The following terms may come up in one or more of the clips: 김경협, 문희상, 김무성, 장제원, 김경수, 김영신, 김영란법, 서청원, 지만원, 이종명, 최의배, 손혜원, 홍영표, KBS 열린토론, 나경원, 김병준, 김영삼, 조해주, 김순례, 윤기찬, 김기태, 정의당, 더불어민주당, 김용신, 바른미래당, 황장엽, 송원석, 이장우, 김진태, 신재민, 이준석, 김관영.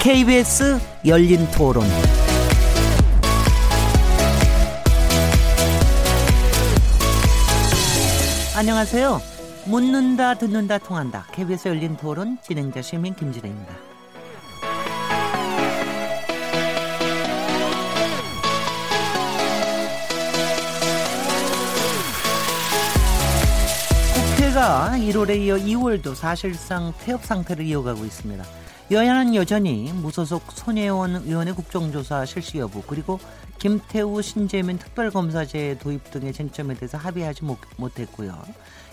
KBS 열린토론 안녕하세요. 묻는다 듣는다 통한다. KBS 열린토론 진행자 시민 김진애입니다. 국회가 1월에 이어 2월도 사실상 태업 상태를 이어가고 있습니다. 여야는 여전히 무소속 손혜원 의원의 국정조사 실시 여부 그리고 김태우, 신재민 특별검사제 도입 등의 쟁점에 대해서 합의하지 못했고요.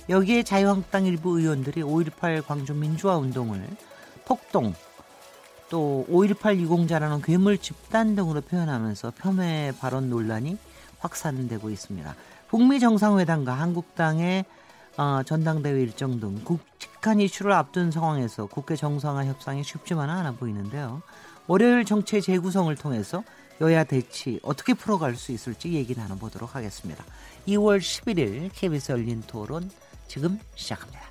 여기에 자유한국당 일부 의원들이 5.18 광주민주화운동을 폭동, 또 5.18 유공자라는 괴물 집단 등으로 표현하면서 폄훼 발언 논란이 확산되고 있습니다. 북미 정상회담과 한국당의 전당대회 일정 등 굵직한 이슈를 앞둔 상황에서 국회 정상화 협상이 쉽지만은 않아 보이는데요. 월요일 정체 재구성을 통해서 여야 대치 어떻게 풀어갈 수 있을지 얘기 나눠보도록 하겠습니다. 2월 11일 KBS 열린토론 지금 시작합니다.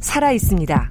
살아있습니다.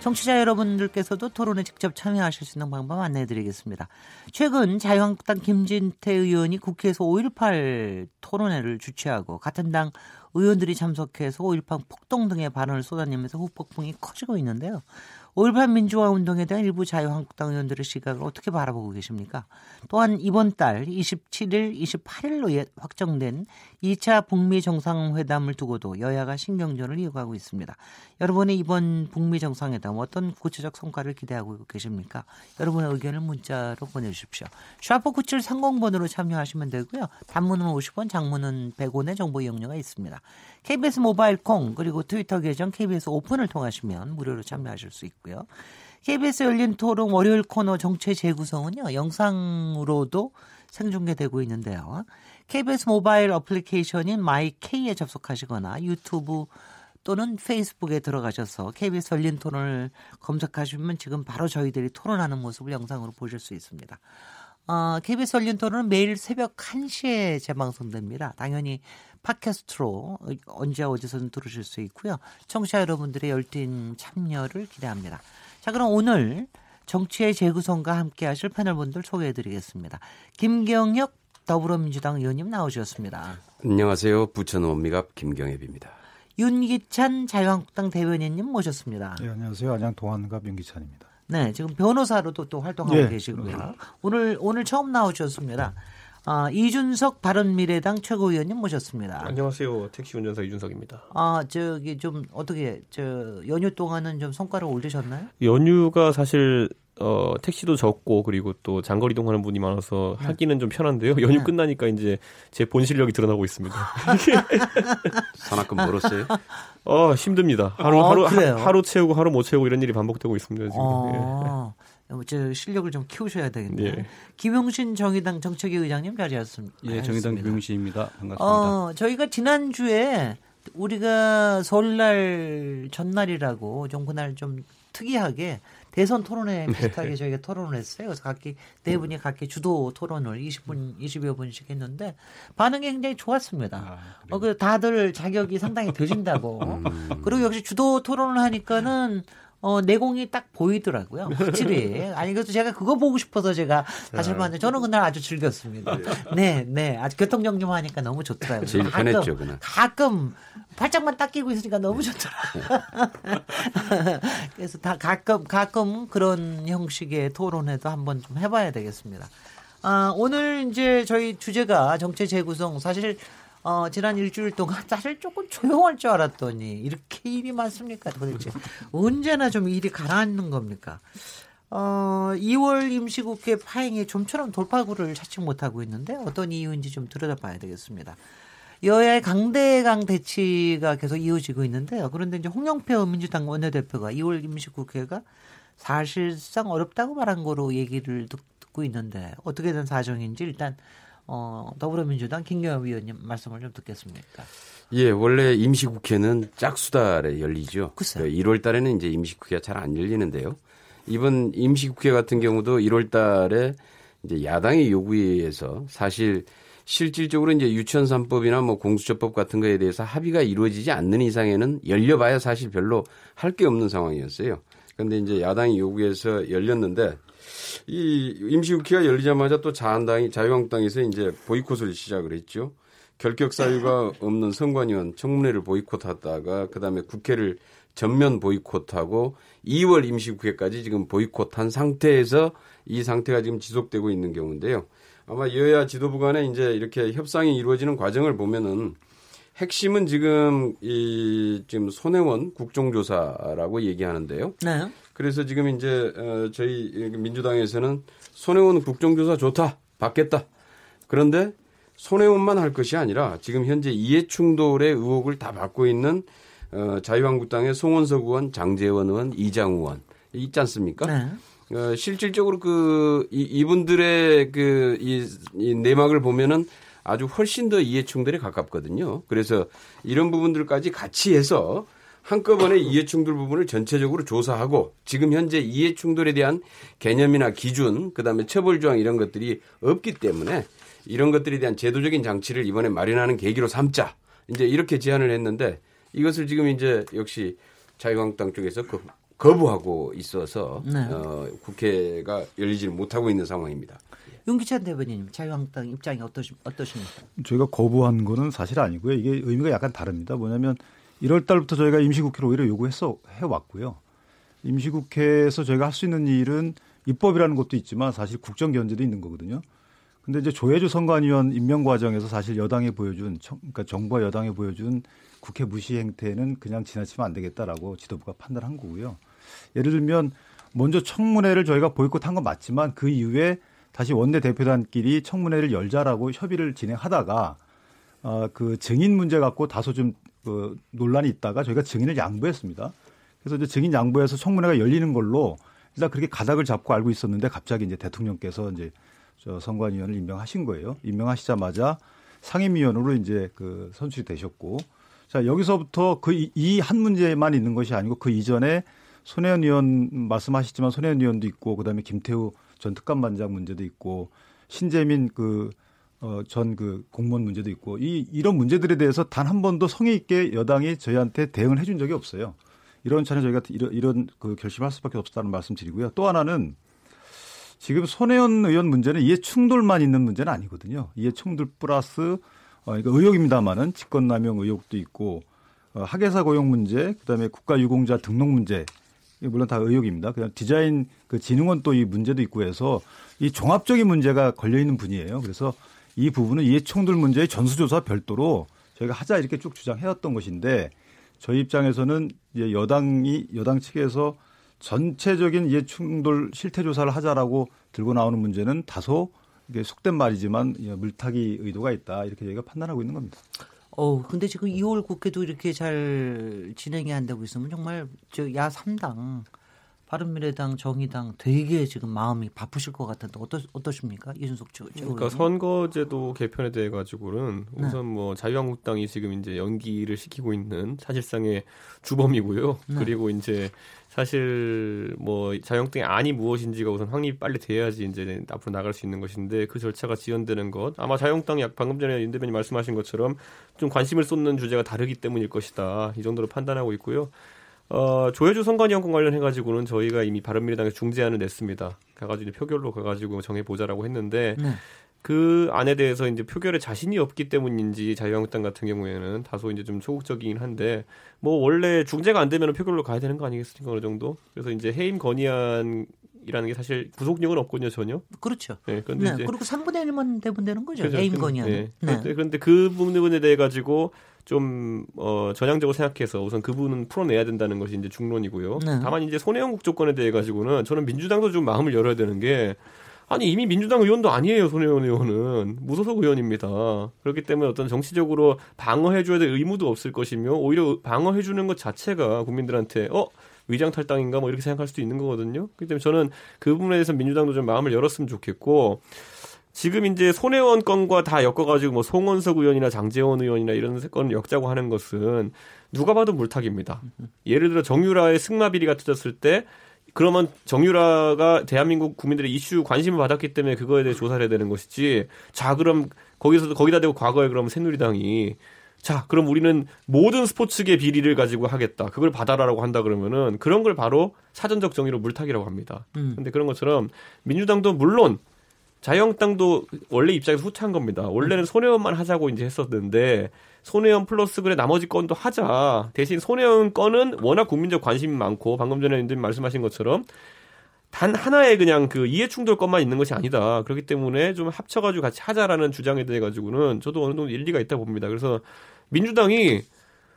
청취자 여러분들께서도 토론에 직접 참여하실 수 있는 방법 안내해드리겠습니다. 최근 자유한국당 김진태 의원이 국회에서 5.18 토론회를 주최하고 같은 당 의원들이 참석해서 5.18 폭동 등의 발언을 쏟아내면서 후폭풍이 커지고 있는데요. 5.18 민주화운동에 대한 일부 자유한국당 의원들의 시각을 어떻게 바라보고 계십니까? 또한 이번 달 27일, 28일로 확정된 2차 북미 정상회담을 두고도 여야가 신경전을 이어가고 있습니다. 여러분의 이번 북미 정상회담 어떤 구체적 성과를 기대하고 계십니까? 여러분의 의견을 문자로 보내주십시오. #9730번으로 참여하시면 되고요. 단문은 50원, 장문은 100원의 정보 이용료가 있습니다. KBS 모바일 콩 그리고 트위터 계정 KBS 오픈을 통하시면 무료로 참여하실 수 있고 KBS 열린 토론 월요일 코너 정체 재구성은요 영상으로도 생중계되고 있는데요. KBS 모바일 어플리케이션인 마이K에 접속하시거나 유튜브 또는 페이스북에 들어가셔서 KBS 열린 토론을 검색하시면 지금 바로 저희들이 토론하는 모습을 영상으로 보실 수 있습니다. KBS 열린 토론은 매일 새벽 1시에 재방송됩니다. 당연히 팟캐스트로 언제 어디서든 들으실 수 있고요. 청취자 여러분들의 열띤 참여를 기대합니다. 자, 그럼 오늘 정치의 재구성과 함께하실 패널분들 소개해드리겠습니다. 김경협 더불어민주당 의원님 나오셨습니다. 안녕하세요. 부천 원미갑 김경협입니다. 윤기찬 자유한국당 대변인님 모셨습니다. 네, 안녕하세요. 안양 동안갑 윤기찬입니다. 네, 지금 변호사로도 또 활동하고 계시고요. 오늘 처음 나오셨습니다. 이준석 바른미래당 최고위원님 모셨습니다. 안녕하세요. 택시 운전사 이준석입니다. 저기 좀 어떻게 연휴 동안은 좀 성과를 올리셨나요? 연휴가 사실 택시도 적고 그리고 또 장거리 이동하는 분이 많아서 하기는 좀 편한데요. 연휴 끝나니까 이제 제 본 실력이 드러나고 있습니다. 산악금 벌었어요? 힘듭니다. 하루 채우고 하루 못 채우고 이런 일이 반복되고 있습니다. 지금. 실력을 좀 키우셔야 되겠네요. 예. 김용신 정의당 정책위 의장님 자리하셨습니다. 예, 정의당 김용신입니다. 반갑습니다. 저희가 지난주에 우리가 설날 전날이라고 좀 그날 좀 특이하게 대선 토론회 비슷하게 저희가 토론을 했어요. 그래서 각기 네 분이 각기 주도 토론을 20여 분씩 했는데 반응이 굉장히 좋았습니다. 다들 자격이 상당히 되신다고. 그리고 역시 주도 토론을 하니까는 내공이 딱 보이더라고요. 확실히. 아니, 그래서 제가 그거 보고 싶어서 제가 사실 봤는데 저는 그날 아주 즐겼습니다. 네. 아주 교통정리만 하니까 너무 좋더라고요. 제일 편했죠, 그날. 가끔 팔짱만 딱 끼고 있으니까 너무 좋더라고요. 그래서 가끔 그런 형식의 토론회도 한번 좀 해봐야 되겠습니다. 오늘 이제 저희 주제가 정체 재구성 사실 지난 일주일 동안 사실 조금 조용할 줄 알았더니 이렇게 일이 많습니까? 도대체 언제나 좀 일이 가라앉는 겁니까? 2월 임시국회 파행이 좀처럼 돌파구를 찾지 못하고 있는데 어떤 이유인지 좀 들여다봐야 되겠습니다. 여야의 강대강 대치가 계속 이어지고 있는데요. 그런데 이제 홍영표 민주당 원내대표가 2월 임시국회가 사실상 어렵다고 말한 거로 얘기를 듣고 있는데 어떻게 된 사정인지 일단 더불어민주당 김경협 의원님 말씀을 좀 듣겠습니까? 예, 원래 임시국회는 짝수달에 열리죠. 글쎄요. 1월 달에는 이제 임시국회가 잘 안 열리는데요. 이번 임시국회 같은 경우도 1월 달에 이제 야당의 요구에 의해서 사실 실질적으로 이제 유치원 3법이나 뭐 공수처법 같은 거에 대해서 합의가 이루어지지 않는 이상에는 열려봐야 사실 별로 할 게 없는 상황이었어요. 그런데 이제 야당이 요구해서 열렸는데 이 임시국회가 열리자마자 또 자유한국당에서 이제 보이콧을 시작을 했죠. 결격 사유가 없는 선관위원 청문회를 보이콧하다가 그다음에 국회를 전면 보이콧하고 2월 임시국회까지 지금 보이콧한 상태에서 이 상태가 지금 지속되고 있는 경우인데요. 아마 여야 지도부 간에 이제 이렇게 협상이 이루어지는 과정을 보면은 핵심은 지금 지금 손혜원 국정조사라고 얘기하는데요. 네. 그래서 지금 이제 저희 민주당에서는 손혜원 국정조사 좋다, 받겠다. 그런데 손혜원만 할 것이 아니라 지금 현재 이해충돌의 의혹을 다 받고 있는 자유한국당의 송원석 의원, 장제원 의원, 이장우 의원 있지 않습니까? 네. 실질적으로 이분들의 이 내막을 보면은 아주 훨씬 더 이해충돌에 가깝거든요. 그래서 이런 부분들까지 같이 해서 한꺼번에 이해충돌 부분을 전체적으로 조사하고 지금 현재 이해충돌에 대한 개념이나 기준, 그다음에 처벌조항 이런 것들이 없기 때문에 이런 것들에 대한 제도적인 장치를 이번에 마련하는 계기로 삼자. 이제 이렇게 제안을 했는데 이것을 지금 이제 역시 자유한국당 쪽에서 거부하고 있어서 네. 국회가 열리지 못하고 있는 상황입니다. 윤기찬 대변인님, 자유한국당 입장이 어떠십니까? 저희가 거부한 거는 사실 아니고요. 이게 의미가 약간 다릅니다. 뭐냐면 1월 달부터 저희가 임시국회를 오히려 요구해서 해왔고요. 임시국회에서 저희가 할 수 있는 일은 입법이라는 것도 있지만 사실 국정견제도 있는 거거든요. 근데 이제 조해주 선관위원 임명 과정에서 사실 여당에 보여준, 그러니까 정부와 여당에 보여준 국회 무시 행태는 그냥 지나치면 안 되겠다라고 지도부가 판단한 거고요. 예를 들면 먼저 청문회를 저희가 보이콧한 건 맞지만 그 이후에 다시 원내대표단끼리 청문회를 열자라고 협의를 진행하다가 그 증인 문제 갖고 다소 좀 논란이 있다가 저희가 증인을 양보했습니다. 그래서 이제 증인 양보해서 청문회가 열리는 걸로 일단 그렇게 가닥을 잡고 알고 있었는데 갑자기 이제 대통령께서 이제 저 선관위원을 임명하신 거예요. 임명하시자마자 상임위원으로 이제 그 선출이 되셨고, 자 여기서부터 그 이 한 문제만 있는 것이 아니고 그 이전에 손혜원 의원 말씀하셨지만 손혜원 의원도 있고 그다음에 김태우 전 특감반장 문제도 있고 신재민 전 공무원 문제도 있고 이런 문제들에 대해서 단 한 번도 성의 있게 여당이 저희한테 대응을 해준 적이 없어요. 이런 차례 저희가 이런 그 결심할 수밖에 없었다는 말씀드리고요. 또 하나는 지금 손혜원 의원 문제는 이해 충돌만 있는 문제는 아니거든요. 이해 충돌 플러스 그러니까 의혹입니다만은 직권남용 의혹도 있고 학예사 고용 문제, 그다음에 국가유공자 등록 문제, 물론 다 의혹입니다. 그다음 디자인 그 진흥원 또 이 문제도 있고 해서 이 종합적인 문제가 걸려 있는 분이에요. 그래서 이 부분은 이해 충돌 문제의 전수조사 별도로 저희가 하자 이렇게 쭉 주장해왔던 것인데 저희 입장에서는 이제 여당 측에서 전체적인 이해충돌 실태조사를 하자라고 들고 나오는 문제는 다소 이게 속된 말이지만 물타기 의도가 있다 이렇게 저희가 판단하고 있는 겁니다. 근데 지금 2월 국회도 이렇게 잘 진행이 안 되고 있으면 정말 야3당, 바른미래당, 정의당 되게 지금 마음이 바쁘실 것 같은데 어떠십니까? 이준석 측. 그러니까 선거제도 개편에 대해 가지고는 우선 네. 뭐 자유한국당이 지금 이제 연기를 시키고 있는 사실상의 주범이고요. 네. 그리고 이제 사실 뭐 자유한국당의 안이 무엇인지가 우선 확립이 빨리 돼야지 이제 앞으로 나갈 수 있는 것인데 그 절차가 지연되는 것 아마 자유한국당이 방금 전에 윤 대변인이 말씀하신 것처럼 좀 관심을 쏟는 주제가 다르기 때문일 것이다. 이 정도로 판단하고 있고요. 조해주 선관위원권 관련해가지고는 저희가 이미 바른미래당에 중재안을 냈습니다. 가가지고 표결로 가가지고 정해보자라고 했는데 네. 그 안에 대해서 이제 표결에 자신이 없기 때문인지 자유한국당 같은 경우에는 다소 이제 좀 소극적이긴 한데 뭐 원래 중재가 안 되면 표결로 가야 되는 거 아니겠습니까? 어느 정도. 그래서 이제 해임 건의안 이라는 게 사실 구속력은 없거든요 전혀. 그렇죠. 네, 그런데 이제 그리고 3분의 1만 되면 되는 거죠. 그렇죠. 에임 건의안은. 네. 네. 그런데 그 부분에 대해 가지고 좀 전향적으로 생각해서 우선 그 부분은 풀어내야 된다는 것이 이제 중론이고요. 네. 다만 이제 손혜원 국조건에 대해 가지고는 저는 민주당도 좀 마음을 열어야 되는 게 아니 이미 민주당 의원도 아니에요. 손혜원 의원은 무소속 의원입니다. 그렇기 때문에 어떤 정치적으로 방어해줘야 될 의무도 없을 것이며 오히려 방어해주는 것 자체가 국민들한테 위장 탈당인가 이렇게 생각할 수도 있는 거거든요. 그렇기 때문에 저는 그 부분에 대해서 민주당도 좀 마음을 열었으면 좋겠고 지금 이제 손혜원 건과 다 엮어가지고 송원석 의원이나 장제원 의원이나 이런 건 엮자고 하는 것은 누가 봐도 물타기입니다. 예를 들어 정유라의 승마 비리가 터졌을 때 그러면 정유라가 대한민국 국민들의 이슈 관심을 받았기 때문에 그거에 대해 조사를 해야 되는 것이지. 자, 그럼 거기다 대고 과거에 그럼 새누리당이 자, 그럼 우리는 모든 스포츠계 비리를 가지고 하겠다. 그걸 받아라라고 한다 그러면은 그런 걸 바로 사전적 정의로 물타기라고 합니다. 근데 그런 것처럼 민주당도 물론 자유한국당도 원래 입장에서 후퇴한 겁니다. 원래는 손혜원만 하자고 이제 했었는데 손혜원 플러스 그래 나머지 건도 하자. 대신 손혜원 건은 워낙 국민적 관심이 많고 방금 전에 님들 말씀하신 것처럼 단 하나의 그냥 그 이해충돌 건만 있는 것이 아니다. 그렇기 때문에 좀 합쳐가지고 같이 하자라는 주장에 대해 가지고는 저도 어느 정도 일리가 있다 봅니다. 그래서 민주당이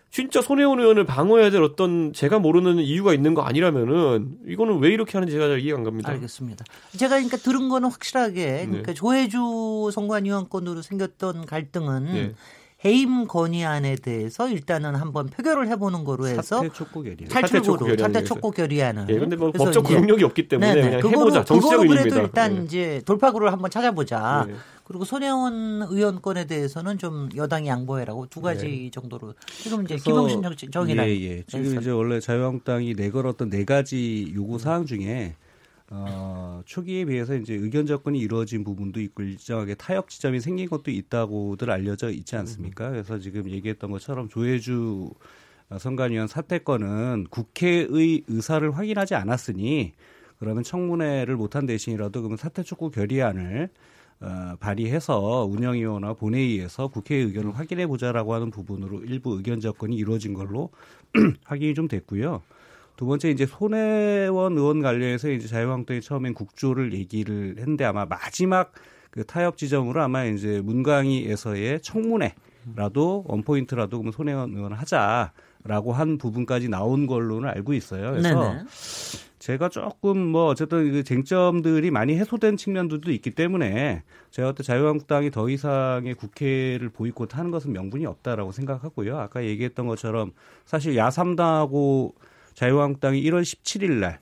진짜 손혜원 의원을 방어해야 될 어떤 제가 모르는 이유가 있는 거 아니라면은 이거는 왜 이렇게 하는지 제가 잘 이해가 안 갑니다. 알겠습니다. 제가 그러니까 들은 거는 확실하게 그러니까 네. 조해주 선관위원권으로 생겼던 갈등은 네. 해임 건의안에 대해서 일단은 한번 표결을 해보는 거로 해서 사퇴 촉구 결의안을. 예, 근데 법적 구속력이 없기 때문에 네네. 그냥 해보자. 정치적 의미입니다. 그래도 일단 네. 이제 돌파구를 한번 찾아보자. 네. 그리고 손혜원 의원권에 대해서는 좀 여당이 양보해라고 두 가지 네. 정도로 지금 이제 김용신 정의당. 예. 지금 이제 원래 자유한국당이 내걸었던 네 가지 요구 사항 중에 초기에 비해서 이제 의견 접근이 이루어진 부분도 있고 일정하게 타협 지점이 생긴 것도 있다고들 알려져 있지 않습니까? 그래서 지금 얘기했던 것처럼 조해주 선관위원 사퇴권은 국회의 의사를 확인하지 않았으니 그러면 청문회를 못한 대신이라도 그러면 사퇴 촉구 결의안을 발의해서 운영위원회와 본회의에서 국회의 의견을 확인해 보자라고 하는 부분으로 일부 의견 접근이 이루어진 걸로 확인이 좀 됐고요. 두 번째 이제 손혜원 의원 관련해서 이제 자유한국당이 처음엔 국조를 얘기를 했는데 아마 마지막 그 타협 지점으로 아마 이제 문광희에서의 청문회라도 원포인트라도 그러면 손혜원 의원 하자라고 한 부분까지 나온 걸로는 알고 있어요. 그래서 네네. 제가 조금 어쨌든 그 쟁점들이 많이 해소된 측면들도 있기 때문에 제가 그때 자유한국당이 더 이상의 국회를 보이콧하는 것은 명분이 없다라고 생각하고요. 아까 얘기했던 것처럼 사실 야3당하고 자유한국당이 1월 17일 날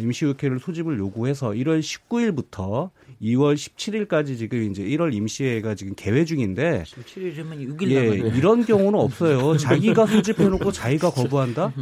임시국회를 소집을 요구해서 1월 19일부터 2월 17일까지 지금 이제 1월 임시회가 지금 개회 중인데 17일이면 6일 남았네요. 이런 경우는 없어요. 자기가 소집해놓고 자기가 거부한다?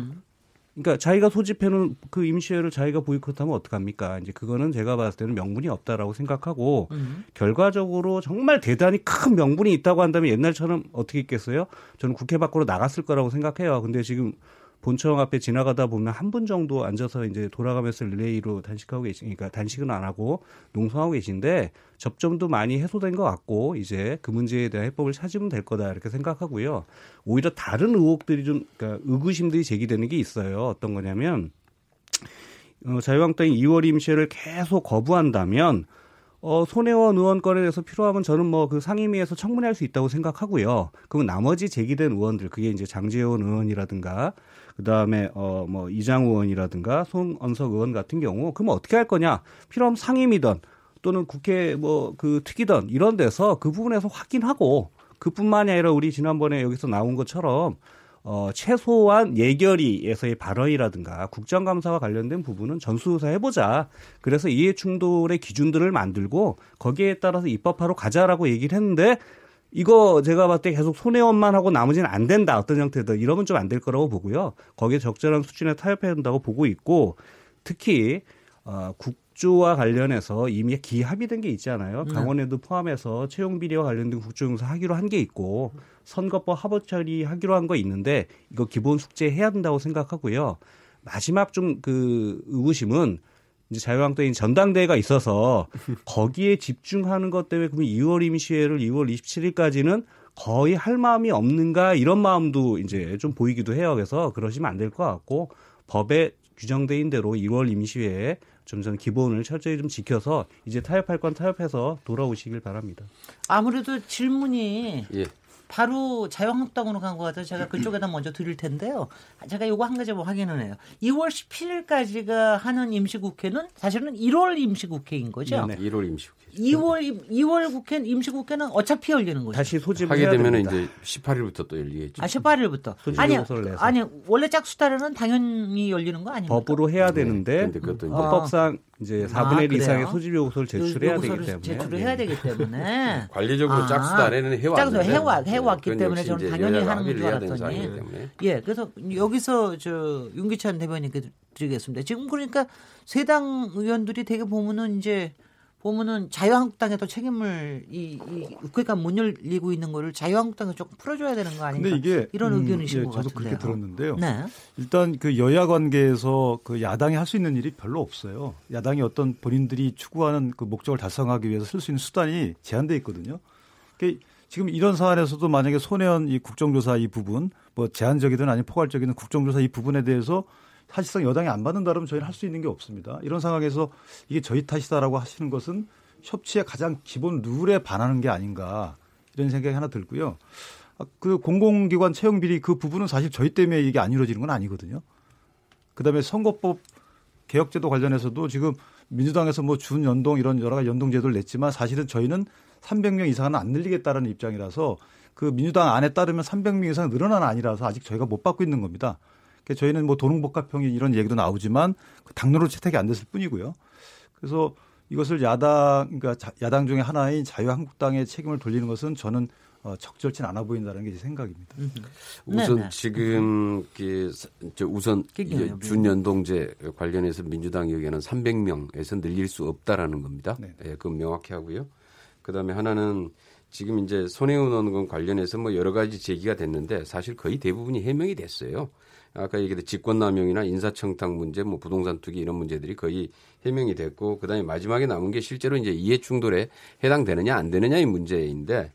그러니까 자기가 소집해놓은 그 임시회를 자기가 보이콧하면 어떡합니까? 이제 그거는 제가 봤을 때는 명분이 없다라고 생각하고 결과적으로 정말 대단히 큰 명분이 있다고 한다면 옛날처럼 어떻게 있겠어요? 저는 국회 밖으로 나갔을 거라고 생각해요. 근데 지금 본청 앞에 지나가다 보면 한 분 정도 앉아서 이제 돌아가면서 릴레이로 단식하고 계시니까 단식은 안 하고 농성하고 계신데 접점도 많이 해소된 것 같고 이제 그 문제에 대한 해법을 찾으면 될 거다 이렇게 생각하고요. 오히려 다른 의혹들이 좀 그러니까 의구심들이 제기되는 게 있어요. 어떤 거냐면 자유한국당이 2월 임시회를 계속 거부한다면 손혜원 의원권에 대해서 필요하면 저는 그 상임위에서 청문회할 수 있다고 생각하고요. 그럼 나머지 제기된 의원들, 그게 이제 장제원 의원이라든가, 그 다음에, 이장우 의원이라든가, 송원석 의원 같은 경우, 그럼 어떻게 할 거냐? 필요하면 상임위든 또는 국회 특위든 이런 데서 그 부분에서 확인하고, 그뿐만이 아니라 우리 지난번에 여기서 나온 것처럼, 최소한 예결위에서의 발언이라든가 국정감사와 관련된 부분은 전수조사 해보자. 그래서 이해충돌의 기준들을 만들고 거기에 따라서 입법하러 가자라고 얘기를 했는데 이거 제가 봤을 때 계속 손혜원만 하고 나머지는 안 된다. 어떤 형태든 이러면 좀 안 될 거라고 보고요. 거기에 적절한 수준에 타협해야 된다고 보고 있고 특히 국조와 관련해서 이미 기합이 된 게 있잖아요. 강원에도 포함해서 채용비리와 관련된 국조용사 하기로 한 게 있고 선거법 합의 처리하기로 한 거 있는데 이거 기본 숙제해야 된다고 생각하고요. 마지막 좀 의구심은 이제 자유한국당인 전당대회가 있어서 거기에 집중하는 것 때문에 그러면 2월 임시회를 2월 27일까지는 거의 할 마음이 없는가 이런 마음도 이제 좀 보이기도 해요. 그래서 그러시면 안 될 것 같고 법에 규정된 대로 2월 임시회에 점점 기본을 철저히 좀 지켜서 이제 타협할 건 타협해서 돌아오시길 바랍니다. 아무래도 질문이 바로 자유한국당으로 간 것 같아서 제가 그쪽에다 먼저 드릴 텐데요. 제가 이거 한 가지 확인을 해요. 2월 17일까지가 하는 임시국회는 사실은 1월 임시국회인 거죠? 네, 1월 임시국회. 2월 국회는 임시국회는 어차피 열리는 거죠. 다시 소집을 하게 되면 됩니다. 이제 18일부터 또 열리겠죠. 18일부터. 아니 원래 짝수다리는 당연히 열리는 거 아닙니까? 법으로 해야 되는데 헌법상 이제 4분의 1 이상의 소집 요구서를 제출해야 되기 때문에 관리적으로 짝수다리는 해왔기 때문에 저는 당연히 하는 줄 알았더니 예, 그래서 여기서 저 윤기찬 대변인께 드리겠습니다. 지금 그러니까 세당 의원들이 되게 보면은 자유한국당에 더 책임을 국회가 못 열리고 있는 거를 자유한국당에서 조금 풀어줘야 되는 거 아닌가? 근데 이게 이런 의견이신 것 같은데요. 저도 그렇게 들었는데요. 네. 일단 그 여야 관계에서 그 야당이 할 수 있는 일이 별로 없어요. 야당이 어떤 본인들이 추구하는 그 목적을 달성하기 위해서 쓸 수 있는 수단이 제한돼 있거든요. 그러니까 지금 이런 사안에서도 만약에 손혜원 이 국정조사 이 부분, 뭐 제한적이든 아니면 포괄적이든 국정조사 이 부분에 대해서 사실상 여당이 안 받는다면 저희는 할 수 있는 게 없습니다. 이런 상황에서 이게 저희 탓이다라고 하시는 것은 협치의 가장 기본 룰에 반하는 게 아닌가 이런 생각이 하나 들고요. 그 공공기관 채용 비리 그 부분은 사실 저희 때문에 이게 안 이루어지는 건 아니거든요. 그다음에 선거법 개혁제도 관련해서도 지금 민주당에서 뭐 준연동 이런 여러 가지 연동제도를 냈지만 사실은 저희는 300명 이상은 안 늘리겠다는 입장이라서 그 민주당 안에 따르면 300명 이상 늘어난 아니라서 아직 저희가 못 받고 있는 겁니다. 저희는 뭐 도농복합평이 이런 얘기도 나오지만 당론으로 채택이 안 됐을 뿐이고요. 그래서 이것을 그러니까 야당 중에 하나인 자유한국당의 책임을 돌리는 것은 저는 적절치 않아 보인다는 게 제 생각입니다. 우선 네네. 지금 우선 준연동제 관련해서 민주당 의견은 300명에서 늘릴 수 없다라는 겁니다. 네. 예, 그건 명확히 하고요. 그다음에 하나는 지금 이제 손혜원 의원 관련해서 뭐 여러 가지 제기가 됐는데 사실 거의 대부분이 해명이 됐어요. 아까 얘기했던 직권남용이나 인사청탁 문제, 뭐 부동산 투기 이런 문제들이 거의 해명이 됐고, 그다음에 마지막에 남은 게 실제로 이제 이해충돌에 해당되느냐 안 되느냐의 문제인데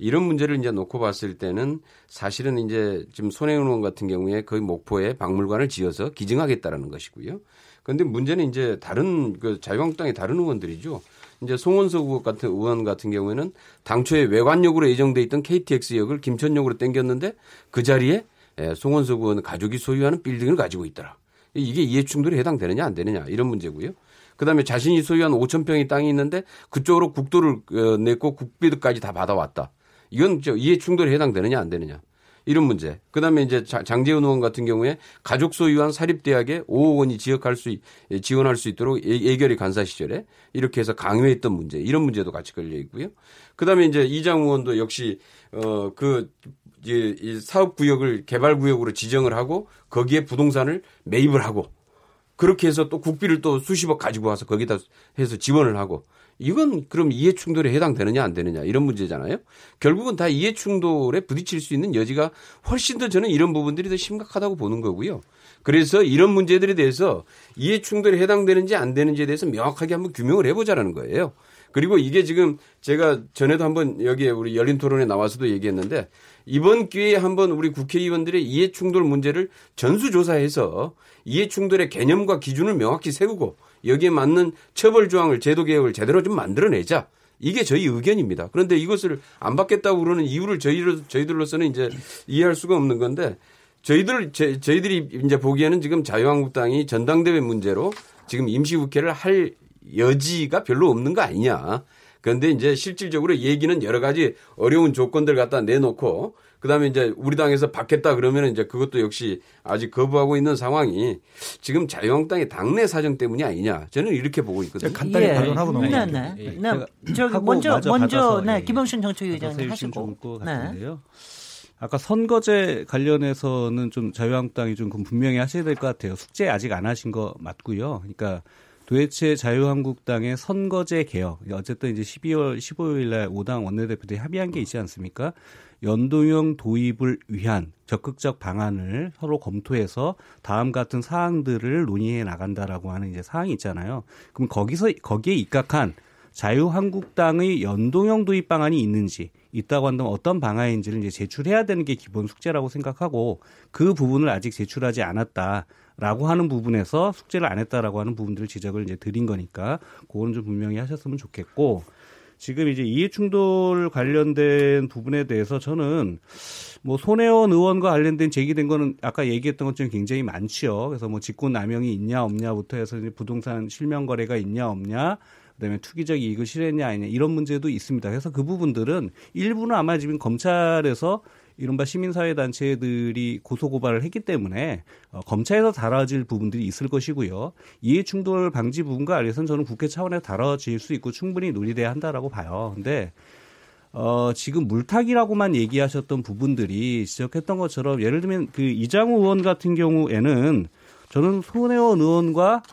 이런 문제를 이제 놓고 봤을 때는 사실은 이제 지금 손혜원 의원 같은 경우에 거의 목포에 박물관을 지어서 기증하겠다라는 것이고요. 그런데 문제는 이제 다른 그 자유한국당의 다른 의원들이죠. 이제 송원석 같은 의원 같은 경우에는 당초에 외관역으로 예정돼 있던 KTX역을 김천역으로 땡겼는데 그 자리에 송원석 의원 가족이 소유하는 빌딩을 가지고 있더라. 이게 이해충돌에 해당되느냐 안 되느냐 이런 문제고요. 그다음에 자신이 소유한 5,000평의 땅이 있는데 그쪽으로 국도를 냈고 국비도까지 다 받아왔다. 이건 이해충돌에 해당되느냐 안 되느냐 이런 문제. 그다음에 이제 장제원 의원 같은 경우에 가족 소유한 사립대학에 5억 원이 지원할 수 있도록 예결위 간사 시절에 이렇게 해서 강요했던 문제. 이런 문제도 같이 걸려 있고요. 그다음에 이제 이장우 의원도 역시 이 사업구역을 개발구역으로 지정을 하고 거기에 부동산을 매입을 하고 그렇게 해서 또 국비를 또 수십억 가지고 와서 거기다 해서 지원을 하고 이건 그럼 이해충돌에 해당되느냐 안 되느냐 이런 문제잖아요. 결국은 다 이해충돌에 부딪힐 수 있는 여지가 훨씬 더 저는 이런 부분들이 더 심각하다고 보는 거고요. 그래서 이런 문제들에 대해서 이해충돌에 해당되는지 안 되는지에 대해서 명확하게 한번 규명을 해보자라는 거예요. 그리고 이게 지금 제가 전에도 한번 여기에 우리 열린토론에 나와서도 얘기했는데 이번 기회에 한번 우리 국회의원들의 이해충돌 문제를 전수조사해서 이해충돌의 개념과 기준을 명확히 세우고 여기에 맞는 처벌 조항을 제도 개혁을 제대로 좀 만들어내자. 이게 저희 의견입니다. 그런데 이것을 안 받겠다고 그러는 이유를 저희들로서는 이제 이해할 수가 없는 건데 저희들이 이제 보기에는 지금 자유한국당이 전당대회 문제로 지금 임시국회를 할 여지가 별로 없는 거 아니냐. 그런데 이제 실질적으로 얘기는 여러 가지 어려운 조건들 갖다 내놓고 그다음에 이제 우리 당에서 받겠다 그러면 이제 그것도 역시 아직 거부하고 있는 상황이 지금 자유한국당의 당내 사정 때문이 아니냐. 저는 이렇게 보고 있거든요. 간단히 발언하고 넘어가겠습니다. 먼저 김영신 정책위원장님 하시고. 아까 선거제 관련해서는 좀 자유한국당이 좀 분명히 하셔야 될 것 같아요. 숙제 아직 안 하신 거 맞고요. 그러니까 도대체 자유한국당의 선거제 개혁, 어쨌든 이제 12월 15일날 5당 원내대표들이 합의한 게 있지 않습니까? 연동형 도입을 위한 적극적 방안을 서로 검토해서 다음 같은 사항들을 논의해 나간다라고 하는 이제 사항이 있잖아요. 그럼 거기에 입각한 자유한국당의 연동형 도입 방안이 있는지, 있다고 한다면 어떤 방안인지를 이제 제출해야 되는 게 기본 숙제라고 생각하고 그 부분을 아직 제출하지 않았다. 라고 하는 부분에서 숙제를 안 했다라고 하는 부분들을 지적을 이제 드린 거니까 그거는 좀 분명히 하셨으면 좋겠고 지금 이제 이해충돌 관련된 부분에 대해서 저는 뭐 손혜원 의원과 관련된 제기된 거는 아까 얘기했던 것처럼 굉장히 많지요. 그래서 뭐 직권남용이 있냐 없냐부터 해서 이제 부동산 실명거래가 있냐 없냐, 그다음에 투기적 이익을 실현했냐 아니냐 이런 문제도 있습니다. 그래서 그 부분들은 일부는 아마 지금 검찰에서 이른바 시민사회단체들이 고소고발을 했기 때문에 검찰에서 다뤄질 부분들이 있을 것이고요. 이해충돌 방지 부분과 관련해서는 저는 국회 차원에서 다뤄질 수 있고 충분히 논의돼야 한다라고 봐요. 그런데 지금 물타기라고만 얘기하셨던 부분들이 지적했던 것처럼 예를 들면 그 이장우 의원 같은 경우에는 저는 손혜원 의원과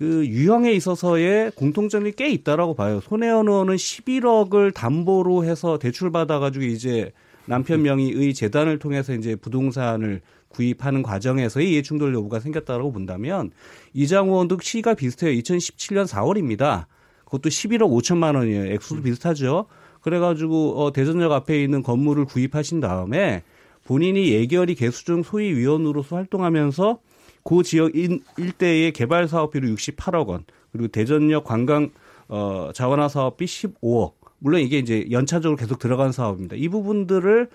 그 유형에 있어서의 공통점이 꽤 있다라고 봐요. 손혜원 의원은 11억을 담보로 해서 대출받아가지고 이제 남편 명의의 재단을 통해서 이제 부동산을 구입하는 과정에서의 이해충돌 여부가 생겼다고 본다면 이장우 의원도 시기가 비슷해요. 2017년 4월입니다. 그것도 11억 5천만 원이에요. 액수도 비슷하죠. 그래가지고 대전역 앞에 있는 건물을 구입하신 다음에 본인이 예결위 개수 중 소위위원으로서 활동하면서 그 지역 일대의 개발사업비로 68억 원, 그리고 대전역 관광 자원화 사업비 15억. 물론 이게 이제 연차적으로 계속 들어간 사업입니다. 이 부분들을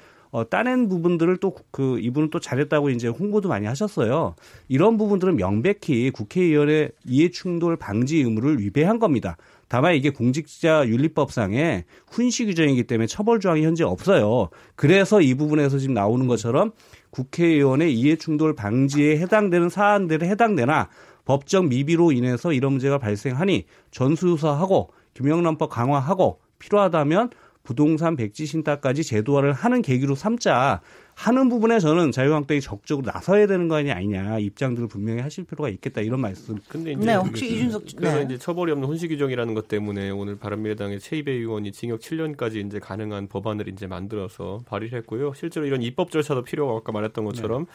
따낸 부분들을 또 그 이분은 또 잘했다고 이제 홍보도 많이 하셨어요. 이런 부분들은 명백히 국회의원의 이해충돌 방지 의무를 위배한 겁니다. 다만 이게 공직자 윤리법상의 훈시 규정이기 때문에 처벌 조항이 현재 없어요. 그래서 이 부분에서 지금 나오는 것처럼 국회의원의 이해충돌 방지에 해당되는 사안들에 해당되나 법적 미비로 인해서 이런 문제가 발생하니 전수조사하고 김영란법 강화하고 필요하다면 부동산 백지 신탁까지 제도화를 하는 계기로 삼자 하는 부분에 저는 자유한국당이 적극적으로 나서야 되는 거 아니냐 입장들을 분명히 하실 필요가 있겠다 이런 말씀. 근데 이제 혹시 이준석 네. 이제 처벌이 없는 혼시 규정이라는 것 때문에 오늘 바른미래당의 최의배 의원이 징역 7년까지 이제 가능한 법안을 이제 만들어서 발의를 했고요. 실제로 이런 입법 절차도 필요하고 아까 말했던 것처럼. 네.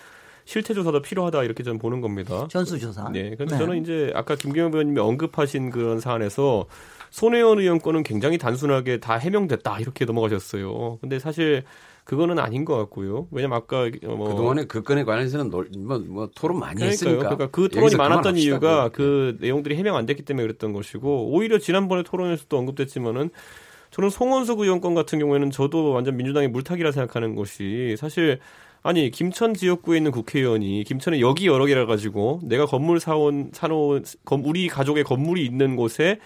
실태 조사도 필요하다 이렇게 저는 보는 겁니다. 전수 조사. 네. 그런데 저는 이제 아까 김경협 의원님이 언급하신 그런 사안에서 손혜원 의원 건은 굉장히 단순하게 다 해명됐다 이렇게 넘어가셨어요. 근데 사실 그거는 아닌 것 같고요. 왜냐면 아까 그동안에 그 건에 관해서는 토론 많이 했으니까. 그러니까 그 토론이 많았던 이유가 그 내용들이 해명 안 됐기 때문에 그랬던 것이고 오히려 지난번에 토론에서도 언급됐지만은 저는 송원석 의원 건 같은 경우에는 저도 완전 민주당의 물타기라 생각하는 것이 사실. 아니 김천 지역구에 있는 국회의원이 김천에 여기 여러 개라 가지고 내가 건물 사놓은 우리 가족의 건물이 있는 곳에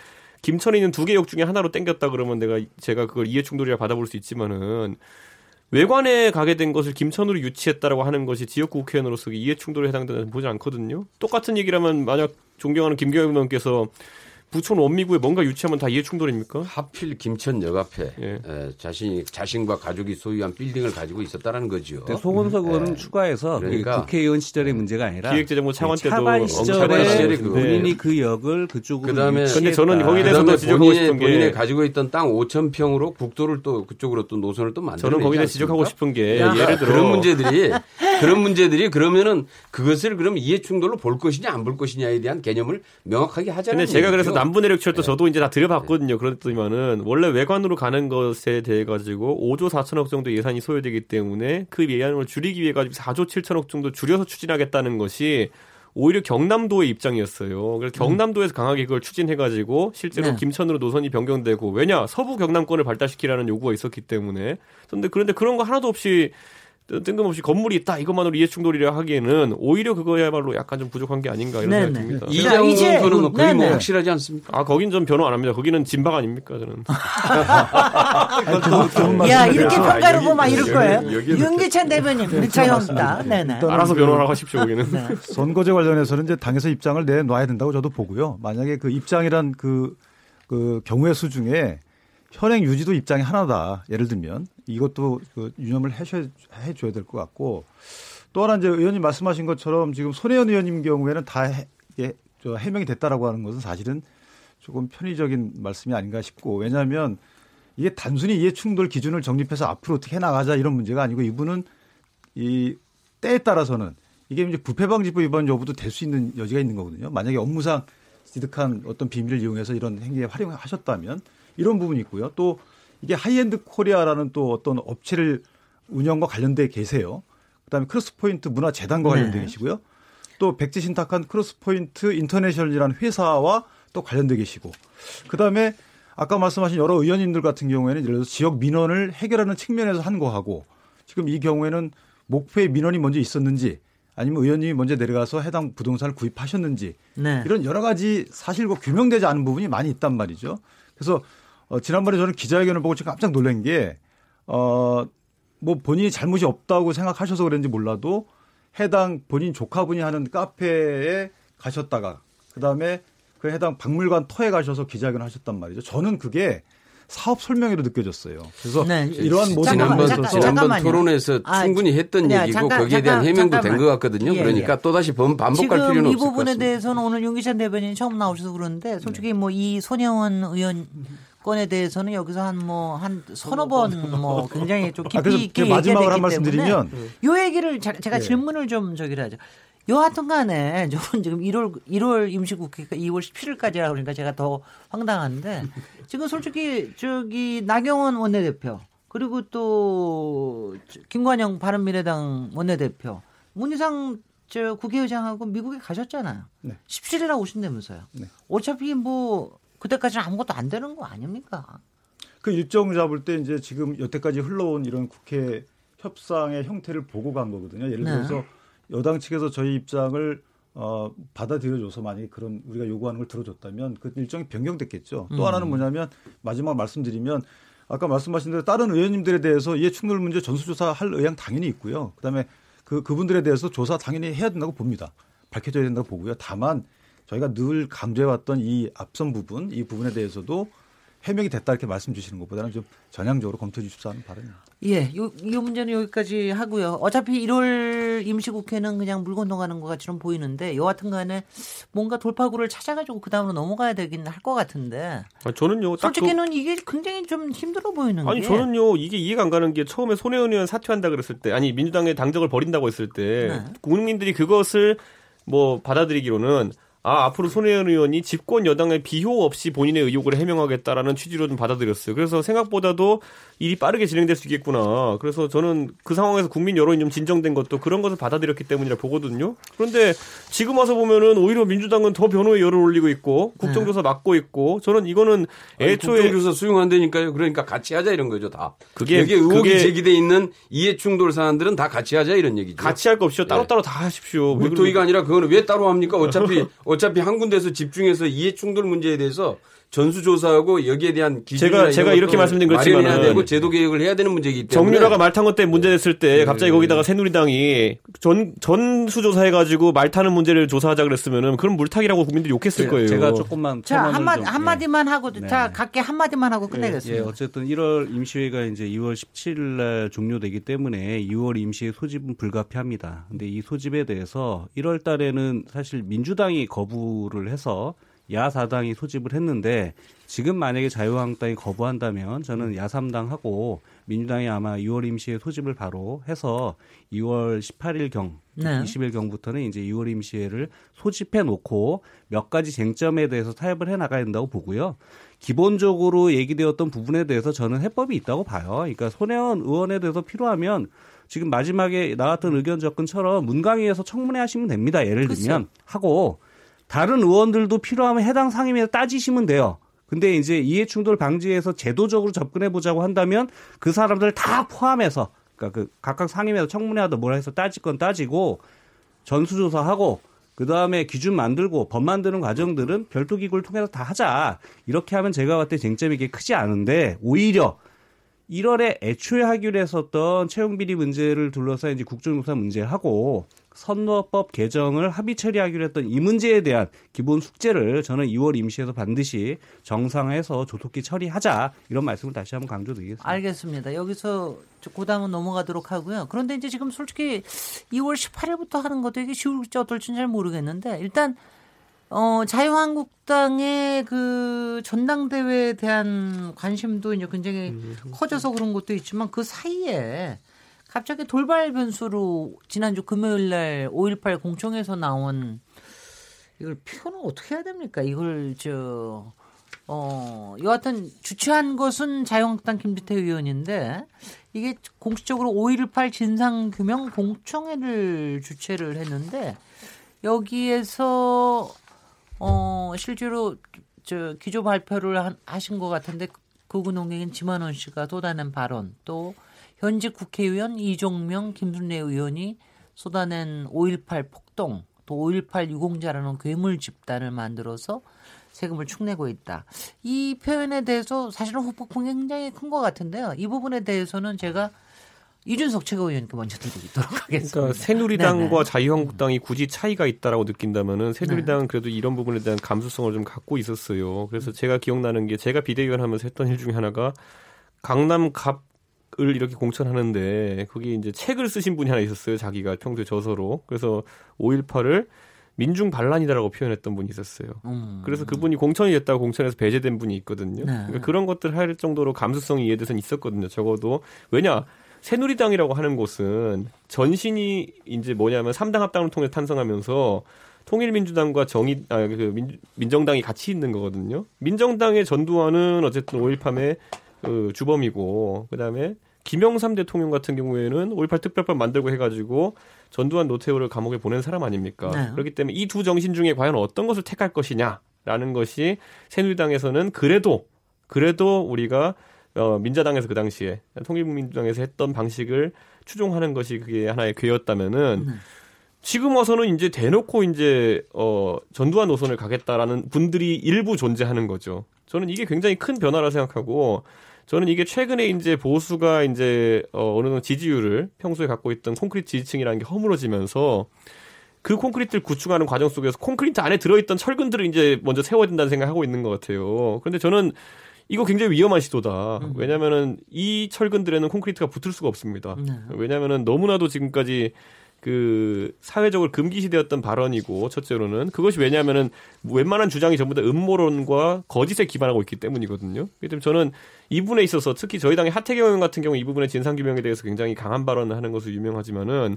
김천에 있는 두 개 역 중에 하나로 땡겼다 그러면 제가 그걸 이해충돌이라 받아볼 수 있지만은 외관에 가게 된 것을 김천으로 유치했다라고 하는 것이 지역구 국회의원으로서 이해충돌에 해당되는 보지 않거든요. 똑같은 얘기라면 만약 존경하는 김경협 의원께서 부천 원미구에 뭔가 유치하면 다 이해충돌입니까? 하필 김천역 앞에 자신과 가족이 소유한 빌딩을 가지고 있었다라는 거죠. 송원석 의원은 추가해서 그러니까, 국회의원 시절의 문제가 아니라 기획재정부 차관 때도 차관 시절에 본인이 그 역을 그쪽으로 그다음에 근데 저는 거기에 대해서도 지적하고 싶은 게 본인이 가지고 있던 땅 5천 평으로 국도를 또 그쪽으로 또 노선을 또 만들어내지 저는 거기에 대해 지적하고 싶은 게 예를 들어 그런 문제들이 그러면은 그것을 그럼 이해충돌로 볼 것이냐 안 볼 것이냐에 대한 개념을 명확하게 하자는 근데 제가 그래서 남부내륙철도 저도 이제 다 들여봤거든요. 그렇더니만은 원래 외관으로 가는 것에 대해 가지고 5조 4천억 정도 예산이 소요되기 때문에 그 예산을 줄이기 위해 가지고 4조 7천억 정도 줄여서 추진하겠다는 것이 오히려 경남도의 입장이었어요. 그래서 경남도에서 강하게 그걸 추진해 가지고 실제로 김천으로 노선이 변경되고 왜냐 서부 경남권을 발달시키라는 요구가 있었기 때문에 그런데 그런 거 하나도 없이. 뜬금없이 건물이 있다 이것만으로 이해충돌이라 하기에는 오히려 그거야말로 약간 좀 부족한 게 아닌가 이런 생각이 듭니다. 이장우 의원은 거의 뭐 확실하지 않습니까? 아 거긴 좀 변호 안 합니다. 거기는 진박 아닙니까 저는. 야 이렇게 평가를 보면 이럴 거예요. 윤기찬 대변인 자유한국당. 네네. 알아서 변호하라고 하십시오 거기는. 네. 선거제 관련해서는 이제 당에서 입장을 내놔야 된다고 저도 보고요. 만약에 그 입장이란 그 경우의 수 중에 현행 유지도 입장이 하나다. 예를 들면 이것도 그 유념을 해줘야 될 것 같고 또 하나 이제 의원님 말씀하신 것처럼 지금 손혜원 의원님 경우에는 다 해명이 됐다라고 하는 것은 사실은 조금 편의적인 말씀이 아닌가 싶고 왜냐하면 이게 단순히 이해충돌 기준을 정립해서 앞으로 어떻게 해나가자 이런 문제가 아니고 이분은 이 때에 따라서는 이게 이제 부패방지법 위반 여부도 될 수 있는 여지가 있는 거거든요. 만약에 업무상 취득한 어떤 비밀을 이용해서 이런 행위에 활용하셨다면 이런 부분이 있고요. 또 이게 하이엔드 코리아라는 또 어떤 업체를 운영과 관련돼 계세요. 그다음에 크로스포인트 문화재단과 관련돼 계시고요. 또 백지 신탁한 크로스포인트 인터내셔널이라는 회사와 또 관련돼 계시고. 그다음에 아까 말씀하신 여러 의원님들 같은 경우에는 예를 들어서 지역 민원을 해결하는 측면에서 한 거하고 지금 이 경우에는 목포에 민원이 먼저 있었는지 아니면 의원님이 먼저 내려가서 해당 부동산을 구입하셨는지 네. 이런 여러 가지 사실과 규명되지 않은 부분이 많이 있단 말이죠. 그래서 지난번에 저는 기자회견을 보고 제가 깜짝 놀란 게 뭐 본인이 잘못이 없다고 생각하셔서 그런지 몰라도 해당 본인 조카분이 하는 카페에 가셨다가 그다음에 그 해당 박물관 터에 가셔서 기자회견을 하셨단 말이죠. 저는 그게 사업 설명회로 느껴졌어요. 그래서 네. 이러한 모습을 지난번 토론에서 충분히 했던 얘기고 거기에 대한 해명도 된 것 같거든요. 예, 그러니까 예. 또다시 반복할 필요는 없을 것 같습니다. 지금 이 부분에 대해서는 오늘 윤기찬 대변인이 처음 나오셔서 그러는데 솔직히 네. 뭐 이 손혜원 의원 건에 대해서는 여기서 한 서너 번 뭐 굉장히 좀 깊이 있게 얘기가 됐기 때문에 말씀드리면 요 얘기를 제가 네. 질문을 좀 저기를 하죠. 여하튼 간에 저는 지금 1월 임시국회가 2월 17일까지라 그러니까 제가 더 황당한데 지금 솔직히 저기 나경원 원내대표 그리고 또 김관영 바른미래당 원내대표 문희상 저 국회의장하고 미국에 가셨잖아요. 네. 17일에 오신다면서요. 네. 어차피 뭐 그때까지는 아무것도 안 되는 거 아닙니까? 그 일정 잡을 때 이제 지금 여태까지 흘러온 이런 국회 협상의 형태를 보고 간 거거든요. 예를 들어서 네. 여당 측에서 저희 입장을 받아들여줘서 만약에 그런 우리가 요구하는 걸 들어줬다면 그 일정이 변경됐겠죠. 또 하나는 뭐냐면 마지막 말씀드리면 아까 말씀하신 대로 다른 의원님들에 대해서 이해충돌 문제 전수조사 할 의향 당연히 있고요. 그다음에 그분들에 대해서 조사 당연히 해야 된다고 봅니다. 밝혀져야 된다고 보고요. 다만 저희가 늘 강조해왔던 이 앞선 부분, 이 부분에 대해서도 해명이 됐다 이렇게 말씀 주시는 것보다는 좀 전향적으로 검토해 주십사 하는 바람입니다. 예, 이 문제는 여기까지 하고요. 어차피 1월 임시국회는 그냥 물 건너가는 것처럼 보이는데 여하튼 간에 뭔가 돌파구를 찾아가지고 그다음으로 넘어가야 되긴 할 것 같은데. 아, 저는요. 솔직히는 이게 굉장히 좀 힘들어 보이는 게. 아니 저는요. 이게 이해가 안 가는 게 처음에 손혜원 의원 사퇴한다 그랬을 때 아니 민주당의 당적을 버린다고 했을 때 네. 국민들이 그것을 뭐 받아들이기로는 아, 앞으로 손혜원 의원이 집권 여당의 비호 없이 본인의 의혹을 해명하겠다라는 취지로 좀 받아들였어요. 그래서 생각보다도 일이 빠르게 진행될 수 있겠구나. 그래서 저는 그 상황에서 국민 여론이 좀 진정된 것도 그런 것을 받아들였기 때문이라 보거든요. 그런데 지금 와서 보면은 오히려 민주당은 더 변호의 열을 올리고 있고 국정조사 막고 있고 저는 이거는 애초에 국정조사 수용 안 되니까요. 그러니까 같이 하자 이런 거죠 다. 여기에 의혹이 제기돼 있는 이해충돌 사안들은 다 같이 하자 이런 얘기죠. 같이 할 거 없이요. 따로따로 네. 다 하십시오. 물토기가 아니라 그거는 왜 따로 합니까? 어차피 한 군데에서 집중해서 이해충돌 문제에 대해서 전수조사하고 여기에 대한 기준이나 제가 이렇게 말씀드린 것처럼 마련해야 되고 제도 개혁을 해야 되는 문제이기 때문에 정유라가 말 탄 것 때문에 문제됐을 때 갑자기 거기다가 새누리당이 전수조사해가지고 말 타는 문제를 조사하자 그랬으면은 그럼 물타기라고 국민들이 욕했을 거예요. 제가 조금만 자 한마디만 하고 네. 자 각기 한마디만 하고 끝내겠습니다. 예, 어쨌든 1월 임시회가 이제 2월 17일날 종료되기 때문에 2월 임시회 소집은 불가피합니다. 근데 이 소집에 대해서 1월 달에는 사실 민주당이 거부를 해서 야4당이 소집을 했는데 지금 만약에 자유한국당이 거부한다면 저는 야3당하고 민주당이 아마 6월 임시회 소집을 바로 해서 2월 18일경, 네. 20일경부터는 이제 6월 임시회를 소집해 놓고 몇 가지 쟁점에 대해서 타협을 해나가야 된다고 보고요. 기본적으로 얘기되었던 부분에 대해서 저는 해법이 있다고 봐요. 그러니까 손혜원 의원에 대해서 필요하면 지금 마지막에 나왔던 의견 접근처럼 문강위에서 청문회 하시면 됩니다. 예를 들면 하고 다른 의원들도 필요하면 해당 상임위에서 따지시면 돼요. 근데 이제 이해충돌 방지에서 제도적으로 접근해보자고 한다면 그 사람들 다 포함해서 그러니까 각각 상임위에서 청문회하든 뭐라 해서 따질 건 따지고 전수조사하고 그다음에 기준 만들고 법 만드는 과정들은 별도 기구를 통해서 다 하자. 이렇게 하면 제가 봤을 때 쟁점이 이게 크지 않은데 오히려 1월에 애초에 하기로 했었던 채용비리 문제를 둘러싸인 이제 국정조사 문제하고 선거법 개정을 합의 처리하기로 했던 이 문제에 대한 기본 숙제를 저는 2월 임시에서 반드시 정상화해서 조속히 처리하자 이런 말씀을 다시 한번 강조드리겠습니다. 알겠습니다. 여기서 고담은 넘어가도록 하고요. 그런데 이제 지금 솔직히 2월 18일부터 하는 것도 이게 쉬울지 어떨지는 잘 모르겠는데 일단 자유한국당의 그 전당대회에 대한 관심도 이제 굉장히 커져서 그런 것도 있지만 그 사이에 갑자기 돌발 변수로 지난주 금요일 날 5.18 공청회에서 나온 이걸 표현을 어떻게 해야 됩니까? 이걸 여하튼 주최한 것은 자유한국당 김기태 의원인데 이게 공식적으로 5.18 진상규명 공청회를 주최를 했는데 여기에서 실제로 저 기조 발표를 하신 것 같은데 극우농객인 지만원 씨가 쏟아낸 발언, 또 현직 국회의원 이종명, 김순례 의원이 쏟아낸 5.18 폭동, 또 5.18 유공자라는 괴물 집단을 만들어서 세금을 축내고 있다. 이 표현에 대해서 사실은 후폭풍이 굉장히 큰 것 같은데요. 이 부분에 대해서는 제가 이준석 최고위원께 먼저 드리도록 하겠습니다. 그러니까 새누리당과 네네. 자유한국당이 굳이 차이가 있다라고 느낀다면은 새누리당은 그래도 이런 부분에 대한 감수성을 좀 갖고 있었어요. 그래서 제가 기억나는 게 제가 비대위원 하면서 했던 일 중에 하나가 강남갑을 이렇게 공천하는데 거기 이제 책을 쓰신 분이 하나 있었어요. 자기가 평소에 저서로. 그래서 5.18을 민중 반란이다라고 표현했던 분이 있었어요. 그래서 그분이 공천이 됐다고 공천에서 배제된 분이 있거든요. 네. 그러니까 그런 것들 할 정도로 감수성이 이에 대해서는 있었거든요. 적어도. 왜냐? 새누리당이라고 하는 곳은 전신이 이제 뭐냐면 3당 합당을 통해 탄생하면서 통일민주당과 민정당이 같이 있는 거거든요. 민정당의 전두환은 어쨌든 5.18의 주범이고, 그 다음에 김영삼 대통령 같은 경우에는 5.18 특별법 만들고 해가지고 전두환 노태우를 감옥에 보낸 사람 아닙니까? 네. 그렇기 때문에 이 두 정신 중에 과연 어떤 것을 택할 것이냐라는 것이 새누리당에서는 그래도 우리가 민자당에서 그 당시에 통일민주당에서 했던 방식을 추종하는 것이 그게 하나의 괴였다면은 지금 와서는 이제 대놓고 이제 전두환 노선을 가겠다라는 분들이 일부 존재하는 거죠. 저는 이게 굉장히 큰 변화라 생각하고 저는 이게 최근에 이제 보수가 이제 어느 정도 지지율을 평소에 갖고 있던 콘크리트 지지층이라는 게 허물어지면서 그 콘크리트를 구축하는 과정 속에서 콘크리트 안에 들어있던 철근들을 이제 먼저 세워야 된다는 생각하고 있는 것 같아요. 그런데 저는 이거 굉장히 위험한 시도다. 왜냐면은 이 철근들에는 콘크리트가 붙을 수가 없습니다. 왜냐면은 너무나도 지금까지 그 사회적으로 금기시되었던 발언이고 첫째로는 그것이 왜냐면은 웬만한 주장이 전부 다 음모론과 거짓에 기반하고 있기 때문이거든요. 그렇기 때문에 저는 이 부분에 있어서 특히 저희 당의 하태경 의원 같은 경우 이 부분의 진상규명에 대해서 굉장히 강한 발언을 하는 것으로 유명하지만은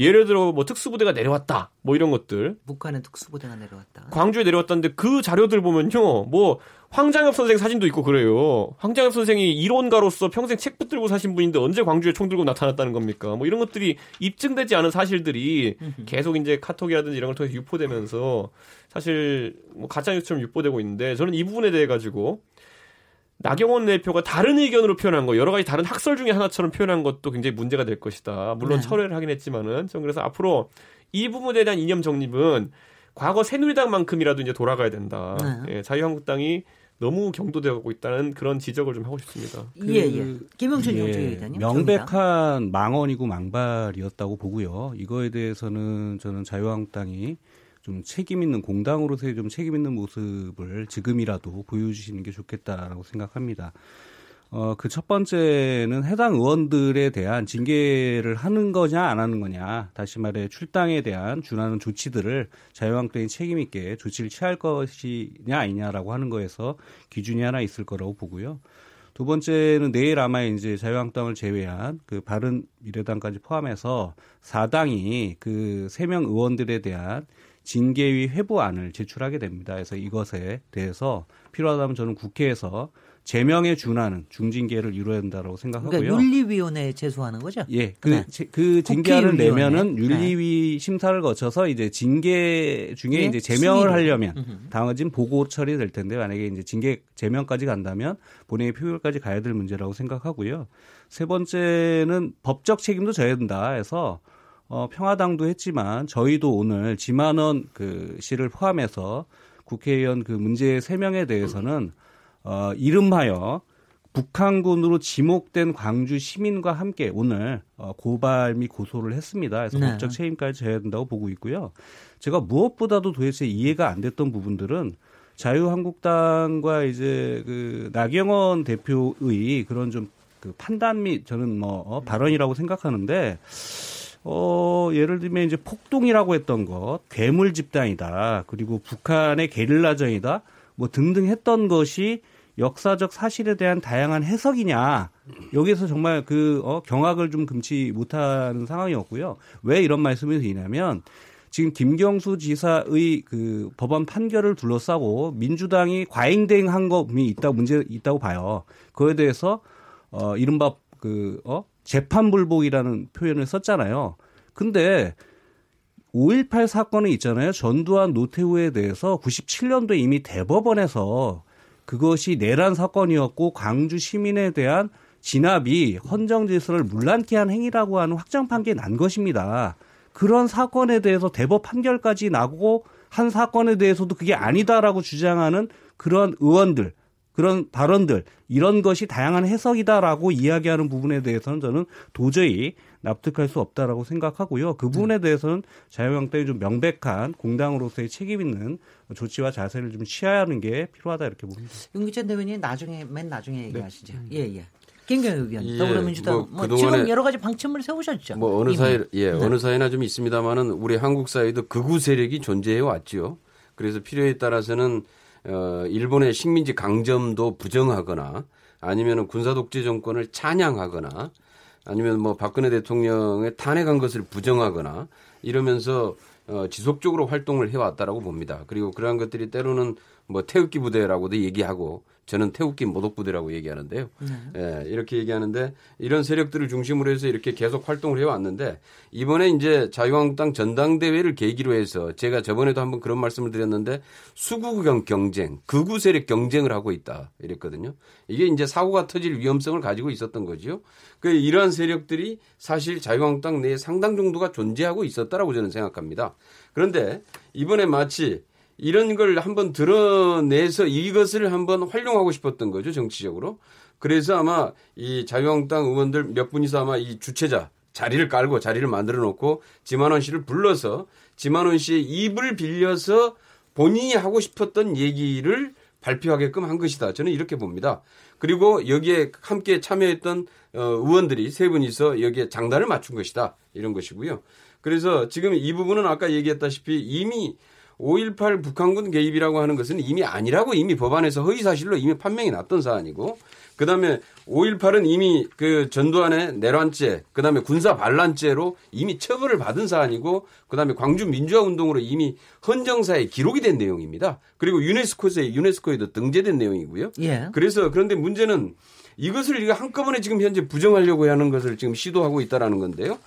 예를 들어 뭐 특수부대가 내려왔다 뭐 이런 것들 북한에 특수부대가 내려왔다 광주에 내려왔다는데 그 자료들 보면요 뭐 황장엽 선생 사진도 있고 그래요. 황장엽 선생이 이론가로서 평생 책 붙들고 사신 분인데 언제 광주에 총 들고 나타났다는 겁니까? 뭐 이런 것들이 입증되지 않은 사실들이 계속 이제 카톡이라든지 이런 걸 통해서 유포되면서 사실 뭐 가짜뉴스처럼 유포되고 있는데 저는 이 부분에 대해 가지고 나경원 대표가 다른 의견으로 표현한 거 여러 가지 다른 학설 중에 하나처럼 표현한 것도 굉장히 문제가 될 것이다. 물론 철회를 하긴 했지만은 저는 그래서 앞으로 이 부분에 대한 이념 정립은 과거 새누리당만큼이라도 이제 돌아가야 된다. 예, 자유한국당이 너무 경도되고 있다는 그런 지적을 좀 하고 싶습니다. 예. 김영춘 용조위원장님. 명백한 망언이고 망발이었다고 보고요. 이거에 대해서는 저는 자유한국당이 좀 책임 있는 공당으로서의 좀 책임 있는 모습을 지금이라도 보여주시는 게 좋겠다라고 생각합니다. 그 첫 번째는 해당 의원들에 대한 징계를 하는 거냐 안 하는 거냐 다시 말해 출당에 대한 준하는 조치들을 자유한국당이 책임 있게 조치를 취할 것이냐 아니냐라고 하는 거에서 기준이 하나 있을 거라고 보고요. 두 번째는 내일 아마 이제 자유한국당을 제외한 그 바른미래당까지 포함해서 4당이 그 3명 의원들에 대한 징계위 회부안을 제출하게 됩니다. 그래서 이것에 대해서 필요하다면 저는 국회에서 제명에 준하는 중징계를 이루어야 된다고 생각하고요. 그러니까 윤리위원회에 제소하는 거죠? 예. 그 징계를 내면은 윤리위 심사를 거쳐서 이제 징계 중에 이제 제명을 하려면 당헌진 보고 처리될 텐데 만약에 이제 징계 제명까지 간다면 본회의 표결까지 가야 될 문제라고 생각하고요. 세 번째는 법적 책임도 져야 된다 해서 평화당도 했지만 저희도 오늘 지만원 그 씨를 포함해서 국회의원 그 문제 3명에 대해서는 이름하여 북한군으로 지목된 광주 시민과 함께 오늘 고발 및 고소를 했습니다. 그래서 법적 책임까지 져야 된다고 보고 있고요. 제가 무엇보다도 도대체 이해가 안 됐던 부분들은 자유한국당과 이제 그 나경원 대표의 그런 좀 그 판단 및 저는 발언이라고 생각하는데 예를 들면 이제 폭동이라고 했던 것, 괴물 집단이다. 그리고 북한의 게릴라전이다. 뭐 등등 했던 것이 역사적 사실에 대한 다양한 해석이냐 여기에서 정말 경악을 좀 금치 못하는 상황이었고요. 왜 이런 말씀을 드리냐면 지금 김경수 지사의 그 법원 판결을 둘러싸고 민주당이 과잉대응한 것이 문제 있다고 봐요. 그거에 대해서 이른바 재판불복이라는 표현을 썼잖아요. 근데 5.18 사건이 있잖아요. 전두환 노태우에 대해서 97년도에 이미 대법원에서 그것이 내란 사건이었고 광주 시민에 대한 진압이 헌정질서를 물란케 한 행위라고 하는 확정 판결이 난 것입니다. 그런 사건에 대해서 대법 판결까지 나고 한 사건에 대해서도 그게 아니다라고 주장하는 그런 의원들, 그런 발언들, 이런 것이 다양한 해석이다라고 이야기하는 부분에 대해서는 저는 도저히 납득할 수 없다라고 생각하고요. 그 부분에 대해서는 자유한국당이 좀 명백한 공당으로서의 책임 있는 조치와 자세를 좀 취해야 하는 게 필요하다 이렇게 봅니다. 윤기찬 대변인 나중에 맨 나중에 얘기하시죠. 네. 예. 김경협 의원, 더불어민주당 뭐 지금 여러 가지 방침을 세우셨죠. 뭐 어느 사회, 예, 네. 어느 사회나 좀 있습니다만은 우리 한국 사회도 극우 세력이 존재해 왔지요. 그래서 필요에 따라서는 일본의 식민지 강점도 부정하거나 아니면은 군사 독재 정권을 찬양하거나 아니면 뭐 박근혜 대통령의 탄핵한 것을 부정하거나 이러면서 지속적으로 활동을 해왔다라고 봅니다. 그리고 그러한 것들이 때로는 뭐 태극기 부대라고도 얘기하고. 저는 태극기 모독부대라고 얘기하는데요. 예, 이렇게 얘기하는데 이런 세력들을 중심으로 해서 이렇게 계속 활동을 해왔는데 이번에 이제 자유한국당 전당대회를 계기로 해서 제가 저번에도 한번 그런 말씀을 드렸는데 수구 경쟁, 극우 세력 경쟁을 하고 있다 이랬거든요. 이게 이제 사고가 터질 위험성을 가지고 있었던 거죠. 그러니까 이러한 세력들이 사실 자유한국당 내에 상당 정도가 존재하고 있었다라고 저는 생각합니다. 그런데 이번에 마치 이런 걸 한번 드러내서 이것을 한번 활용하고 싶었던 거죠, 정치적으로. 그래서 아마 이 자유한국당 의원들 몇 분이서 아마 이 주최자 자리를 깔고 자리를 만들어 놓고 지만원 씨를 불러서 지만원 씨의 입을 빌려서 본인이 하고 싶었던 얘기를 발표하게끔 한 것이다. 저는 이렇게 봅니다. 그리고 여기에 함께 참여했던 의원들이 세 분이서 여기에 장단을 맞춘 것이다. 이런 것이고요. 그래서 지금 이 부분은 아까 얘기했다시피 이미 5.18 북한군 개입이라고 하는 것은 이미 아니라고 이미 법안에서 허위사실로 이미 판명이 났던 사안이고 그다음에 5.18은 이미 그 전두환의 내란죄 그다음에 군사 반란죄로 이미 처벌을 받은 사안이고 그다음에 광주 민주화운동으로 이미 헌정사에 기록이 된 내용입니다. 그리고 유네스코에도 등재된 내용이고요. 예. 그래서 그런데 문제는 이것을 한꺼번에 지금 현재 부정하려고 하는 것을 지금 시도하고 있다라는 건데요.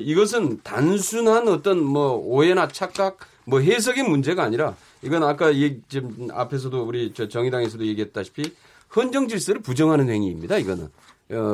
이것은 단순한 어떤 뭐 오해나 착각 뭐 해석의 문제가 아니라 이건 아까 지금 앞에서도 우리 정의당에서도 얘기했다시피 헌정 질서를 부정하는 행위입니다. 이거는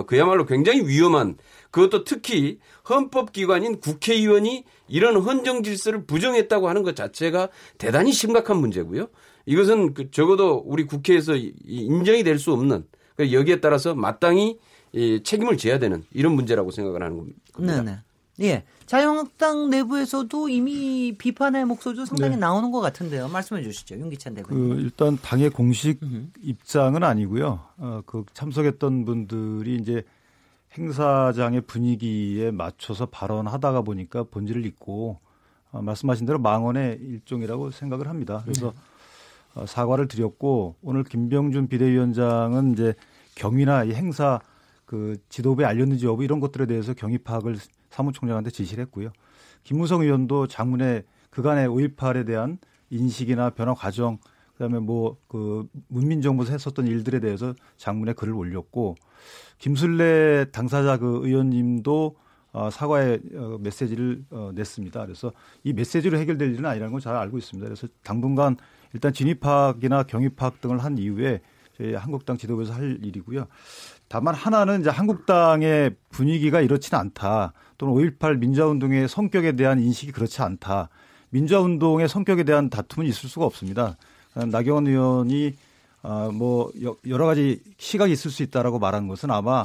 그야말로 굉장히 위험한 그것도 특히 헌법기관인 국회의원이 이런 헌정 질서를 부정했다고 하는 것 자체가 대단히 심각한 문제고요. 이것은 적어도 우리 국회에서 인정이 될 수 없는 그러니까 여기에 따라서 마땅히 책임을 져야 되는 이런 문제라고 생각을 하는 겁니다. 네네. 예, 자유한국당 내부에서도 이미 비판의 목소리도 상당히 네. 나오는 것 같은데요. 말씀해 주시죠, 윤기찬 대변인. 일단 당의 공식 입장은 아니고요. 그 참석했던 분들이 이제 행사장의 분위기에 맞춰서 발언하다가 보니까 본질을 잊고 말씀하신 대로 망언의 일종이라고 생각을 합니다. 그래서 사과를 드렸고 오늘 김병준 비대위원장은 이제 경위나 이 행사 그 지도부에 알렸는지 여부 이런 것들에 대해서 경위 파악을 사무총장한테 지시를 했고요. 김무성 의원도 장문에 그간의 5.18에 대한 인식이나 변화 과정, 그다음에 뭐 그 문민정부에서 했었던 일들에 대해서 장문에 글을 올렸고 김순례 당사자 그 의원님도 사과의 메시지를 냈습니다. 그래서 이 메시지로 해결될 일은 아니라는 걸 잘 알고 있습니다. 그래서 당분간 일단 진위 파악이나 경위 파악 등을 한 이후에 저희 한국당 지도부에서 할 일이고요. 다만 하나는 이제 한국당의 분위기가 이렇지는 않다. 또는 5.18 민주화운동의 성격에 대한 인식이 그렇지 않다. 민주화운동의 성격에 대한 다툼은 있을 수가 없습니다. 나경원 의원이 뭐 여러 가지 시각이 있을 수 있다라고 말한 것은 아마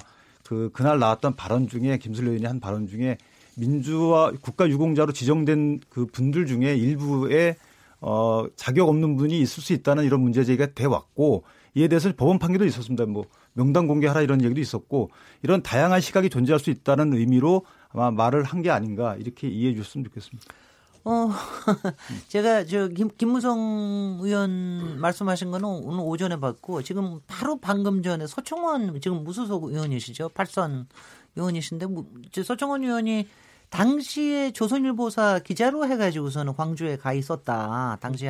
그날 나왔던 발언 중에 김순례 의원이 한 발언 중에 민주화 국가 유공자로 지정된 그 분들 중에 일부의 자격 없는 분이 있을 수 있다는 이런 문제 제기가 돼 왔고 이에 대해서 법원 판결도 있었습니다. 뭐 명단 공개하라 이런 얘기도 있었고 이런 다양한 시각이 존재할 수 있다는 의미로 아마 말을 한 게 아닌가 이렇게 이해해 주셨으면 좋겠습니다. 제가 김무성 의원 말씀하신 거는 오늘 오전에 봤고 지금 바로 방금 전에 서청원 지금 무소속 의원이시죠. 8선 의원이신데 서청원 의원이 당시에 조선일보사 기자로 해가지고서는 광주에 가 있었다. 당시에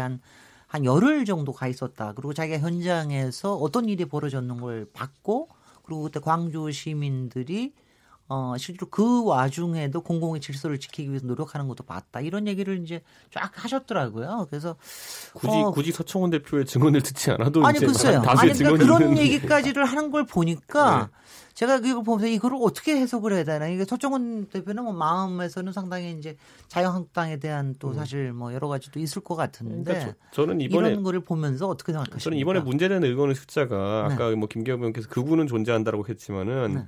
한 열흘 정도 가 있었다. 그리고 자기가 현장에서 어떤 일이 벌어졌는 걸 봤고, 그리고 그때 광주 시민들이 실제로 그 와중에도 공공의 질서를 지키기 위해서 노력하는 것도 봤다. 이런 얘기를 이제 쫙 하셨더라고요. 그래서 굳이 서청원 대표의 증언을 듣지 않아도 아니 글쎄요. 아니 그러니까 그런 얘기까지를 하는 걸 보니까 네. 제가 이걸 보면서 이걸 어떻게 해석을 해야 되나. 이게 서청원 대표는 뭐 마음에서는 상당히 이제 자유한국당에 대한 또 사실 뭐 여러 가지도 있을 것 같은데 그러니까 저는 이번에 이런 거를 보면서 어떻게 생각하십니까? 저는 이번에 문제되는 의원의 숫자가 네. 아까 뭐 김기현 의원께서 극우는 존재한다라고 했지만은. 네.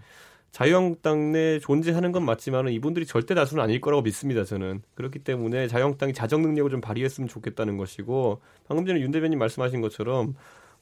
자유한국당 내 존재하는 건 맞지만 이분들이 절대 다수는 아닐 거라고 믿습니다. 저는. 그렇기 때문에 자유한국당이 자정 능력을 좀 발휘했으면 좋겠다는 것이고 방금 전에 윤 대변인 말씀하신 것처럼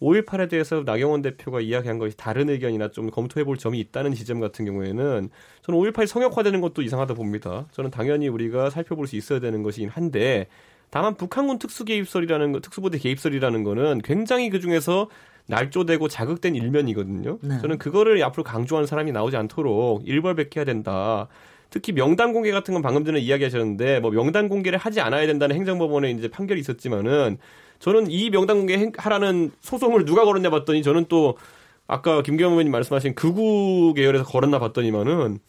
5.18에 대해서 나경원 대표가 이야기한 것이 다른 의견이나 좀 검토해볼 점이 있다는 지점 같은 경우에는 저는 5.18이 성역화되는 것도 이상하다 봅니다. 저는 당연히 우리가 살펴볼 수 있어야 되는 것이긴 한데 다만 북한군 특수부대 개입설이라는 거는 굉장히 그중에서 날조되고 자극된 일면이거든요. 네. 저는 그거를 앞으로 강조하는 사람이 나오지 않도록 일벌백계해야 된다. 특히 명단 공개 같은 건 방금 전에 이야기하셨는데 뭐 명단 공개를 하지 않아야 된다는 행정법원의 이제 판결이 있었지만은 저는 이 명단 공개하라는 소송을 누가 걸었냐 봤더니 저는 또 아까 김경협 의원님 말씀하신 극우 계열에서 걸었나 봤더니만은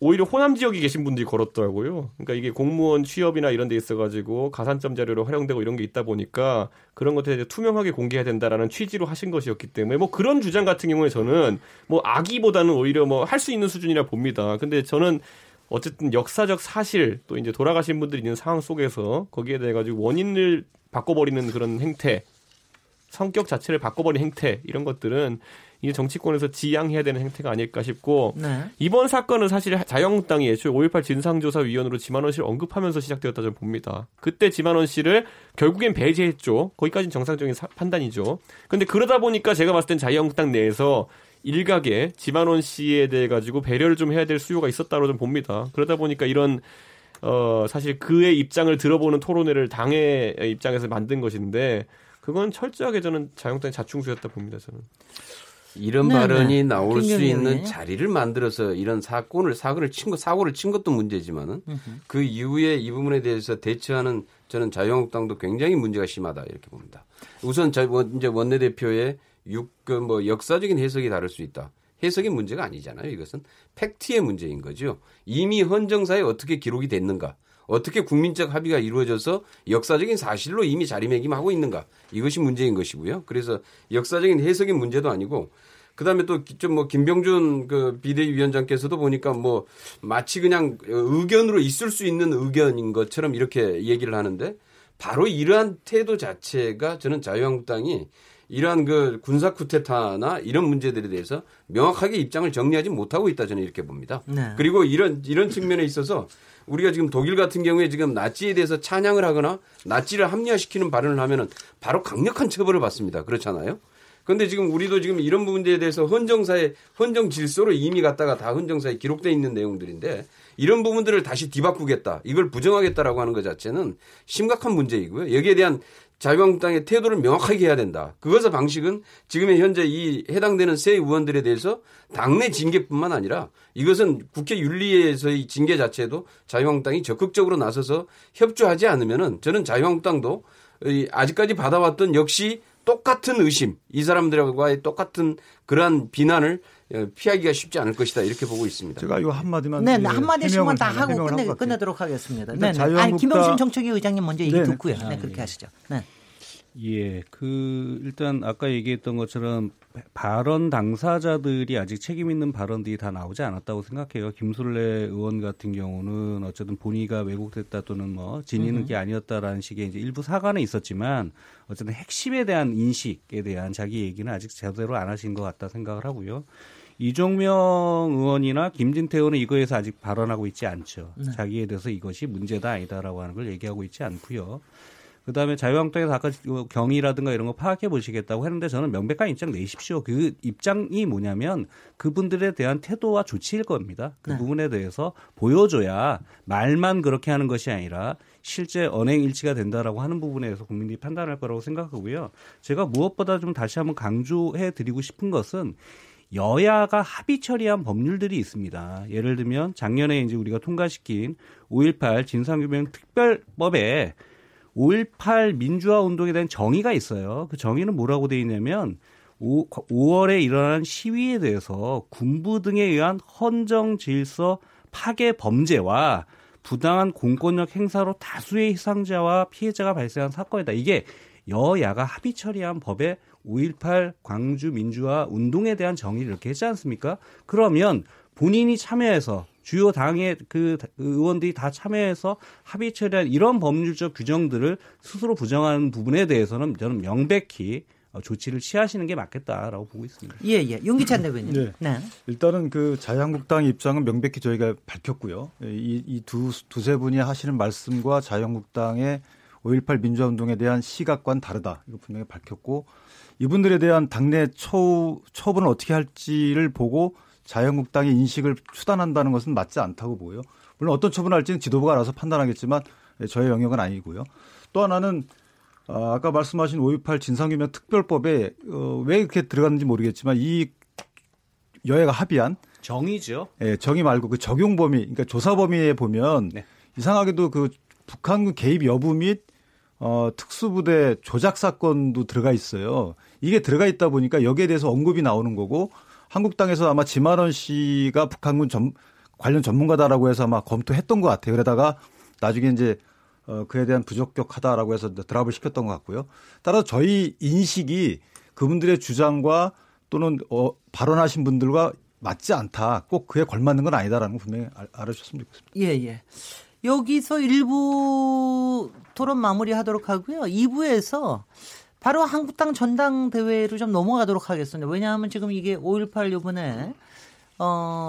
오히려 호남 지역에 계신 분들이 걸었더라고요. 그러니까 이게 공무원 취업이나 이런 데 있어가지고 가산점 자료로 활용되고 이런 게 있다 보니까 그런 것들에 대해 투명하게 공개해야 된다라는 취지로 하신 것이었기 때문에 뭐 그런 주장 같은 경우에 저는 뭐 악의보다는 오히려 뭐 할 수 있는 수준이라 봅니다. 근데 저는 어쨌든 역사적 사실 또 이제 돌아가신 분들이 있는 상황 속에서 거기에 대해 가지고 원인을 바꿔버리는 그런 행태, 성격 자체를 바꿔버리는 행태 이런 것들은 이게 정치권에서 지양해야 되는 행태가 아닐까 싶고 네. 이번 사건은 사실 자유한국당이 애초에 5.18 진상조사위원으로 지만원 씨를 언급하면서 시작되었다 저는 봅니다. 그때 지만원 씨를 결국엔 배제했죠. 거기까지는 정상적인 판단이죠. 그런데 그러다 보니까 제가 봤을 땐 자유한국당 내에서 일각에 지만원 씨에 대해 가지고 배려를 좀 해야 될 수요가 있었다고 좀 봅니다. 그러다 보니까 이런 사실 그의 입장을 들어보는 토론회를 당의 입장에서 만든 것인데 그건 철저하게 저는 자유한국당의 자충수였다 봅니다. 저는. 이런 네네. 발언이 나올 수 있는 자리를 만들어서 이런 사고를 친 것도 문제지만은 그 이후에 이 부분에 대해서 대처하는 저는 자유한국당도 굉장히 문제가 심하다 이렇게 봅니다. 우선 이제 원내대표의 역사적인 해석이 다를 수 있다. 해석의 문제가 아니잖아요. 이것은 팩트의 문제인 거죠. 이미 헌정사에 어떻게 기록이 됐는가. 어떻게 국민적 합의가 이루어져서 역사적인 사실로 이미 자리매김하고 있는가. 이것이 문제인 것이고요. 그래서 역사적인 해석의 문제도 아니고 그다음에 또 좀 뭐 김병준 그 비대위원장께서도 보니까 뭐 마치 그냥 의견으로 있을 수 있는 의견인 것처럼 이렇게 얘기를 하는데 바로 이러한 태도 자체가 저는 자유한국당이 이러한 그 군사 쿠데타나 이런 문제들에 대해서 명확하게 입장을 정리하지 못하고 있다 저는 이렇게 봅니다. 네. 그리고 이런 측면에 있어서 우리가 지금 독일 같은 경우에 지금 나치에 대해서 찬양을 하거나 나치를 합리화시키는 발언을 하면은 바로 강력한 처벌을 받습니다. 그렇잖아요. 그런데 지금 우리도 지금 이런 부분들에 대해서 헌정 질서로 이미 갔다가 다 헌정사에 기록돼 있는 내용들인데 이런 부분들을 다시 뒤바꾸겠다. 이걸 부정하겠다라고 하는 것 자체는 심각한 문제이고요. 여기에 대한 자유한국당의 태도를 명확하게 해야 된다. 그것의 방식은 지금의 현재 이 해당되는 새 의원들에 대해서 당내 징계뿐만 아니라 이것은 국회 윤리에서의 징계 자체도 자유한국당이 적극적으로 나서서 협조하지 않으면은 저는 자유한국당도 아직까지 받아왔던 역시 똑같은 의심, 이 사람들과의 똑같은 그러한 비난을 피하기가 쉽지 않을 것이다 이렇게 보고 있습니다. 제가 이 한마디만 네, 한마디씩만 다 하고 끝내도록 하겠습니다. 네, 자유한국당 김영신 정책위 의장님 먼저 얘기 듣고요. 네, 그렇게 하시죠. 네. 예, 일단 아까 얘기했던 것처럼 발언 당사자들이 아직 책임 있는 발언들이 다 나오지 않았다고 생각해요. 김순례 의원 같은 경우는 어쨌든 본의가 왜곡됐다 또는 뭐 진위는 게 아니었다라는 식의 이제 일부 사과는 있었지만 어쨌든 핵심에 대한 인식에 대한 자기 얘기는 아직 제대로 안 하신 것 같다 생각을 하고요. 이종명 의원이나 김진태 의원은 이거에서 아직 발언하고 있지 않죠. 네. 자기에 대해서 이것이 문제다 아니다라고 하는 걸 얘기하고 있지 않고요. 그다음에 자유한국당에서 아까 경위라든가 이런 거 파악해 보시겠다고 했는데 저는 명백한 입장 내십시오. 그 입장이 뭐냐면 그분들에 대한 태도와 조치일 겁니다. 그 네. 부분에 대해서 보여줘야 말만 그렇게 하는 것이 아니라 실제 언행일치가 된다라고 하는 부분에서 국민들이 판단할 거라고 생각하고요. 제가 무엇보다 좀 다시 한번 강조해드리고 싶은 것은 여야가 합의 처리한 법률들이 있습니다. 예를 들면 작년에 이제 우리가 통과시킨 5.18 진상규명 특별법에 5.18 민주화 운동에 대한 정의가 있어요. 그 정의는 뭐라고 돼 있냐면 5월에 일어난 시위에 대해서 군부 등에 의한 헌정 질서 파괴 범죄와 부당한 공권력 행사로 다수의 희생자와 피해자가 발생한 사건이다. 이게 여야가 합의 처리한 법에 5.18 광주 민주화 운동에 대한 정의를 이렇게 했지 않습니까? 그러면 본인이 참여해서 주요 당의 그 의원들이 다 참여해서 합의 처리한 이런 법률적 규정들을 스스로 부정하는 부분에 대해서는 저는 명백히 조치를 취하시는 게 맞겠다라고 보고 있습니다. 예. 윤기찬 대변인. 네. 일단은 그 자유한국당 입장은 명백히 저희가 밝혔고요. 이 두세 분이 하시는 말씀과 자유한국당의 5.18 민주화운동에 대한 시각과는 다르다. 이거 분명히 밝혔고 이분들에 대한 당내 처분을 어떻게 할지를 보고 자유한국당의 인식을 추단한다는 것은 맞지 않다고 보고요. 물론 어떤 처분할지는 지도부가 알아서 판단하겠지만 저의 영역은 아니고요. 또 하나는 아까 말씀하신 5.18 진상규명 특별법에 왜 이렇게 들어갔는지 모르겠지만 이 여야가 합의한 정의죠. 예, 정의 말고 그 적용 범위, 그러니까 조사 범위에 보면 네. 이상하게도 그 북한군 개입 여부 및 특수부대 조작 사건도 들어가 있어요. 이게 들어가 있다 보니까 여기에 대해서 언급이 나오는 거고 한국당에서 아마 지만원 씨가 북한군 관련 전문가다라고 해서 아마 검토했던 것 같아요. 그러다가 나중에 이제 그에 대한 부적격하다라고 해서 드랍을 시켰던 것 같고요. 따라서 저희 인식이 그분들의 주장과 또는 발언하신 분들과 맞지 않다. 꼭 그에 걸맞는 건 아니다라는 거 분명히 알아주셨으면 좋겠습니다. 예. 여기서 1부 토론 마무리하도록 하고요. 2부에서 바로 한국당 전당대회로 좀 넘어가도록 하겠습니다. 왜냐하면 지금 이게 5.18 요번에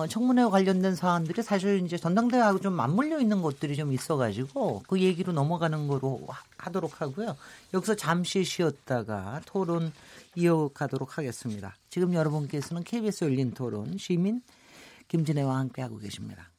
청문회와 관련된 사안들이 사실 이제 전당대회하고 좀 맞물려 있는 것들이 좀 있어가지고 그 얘기로 넘어가는 거로 하도록 하고요. 여기서 잠시 쉬었다가 토론 이어가도록 하겠습니다. 지금 여러분께서는 KBS 열린토론 시민 김진애와 함께하고 계십니다.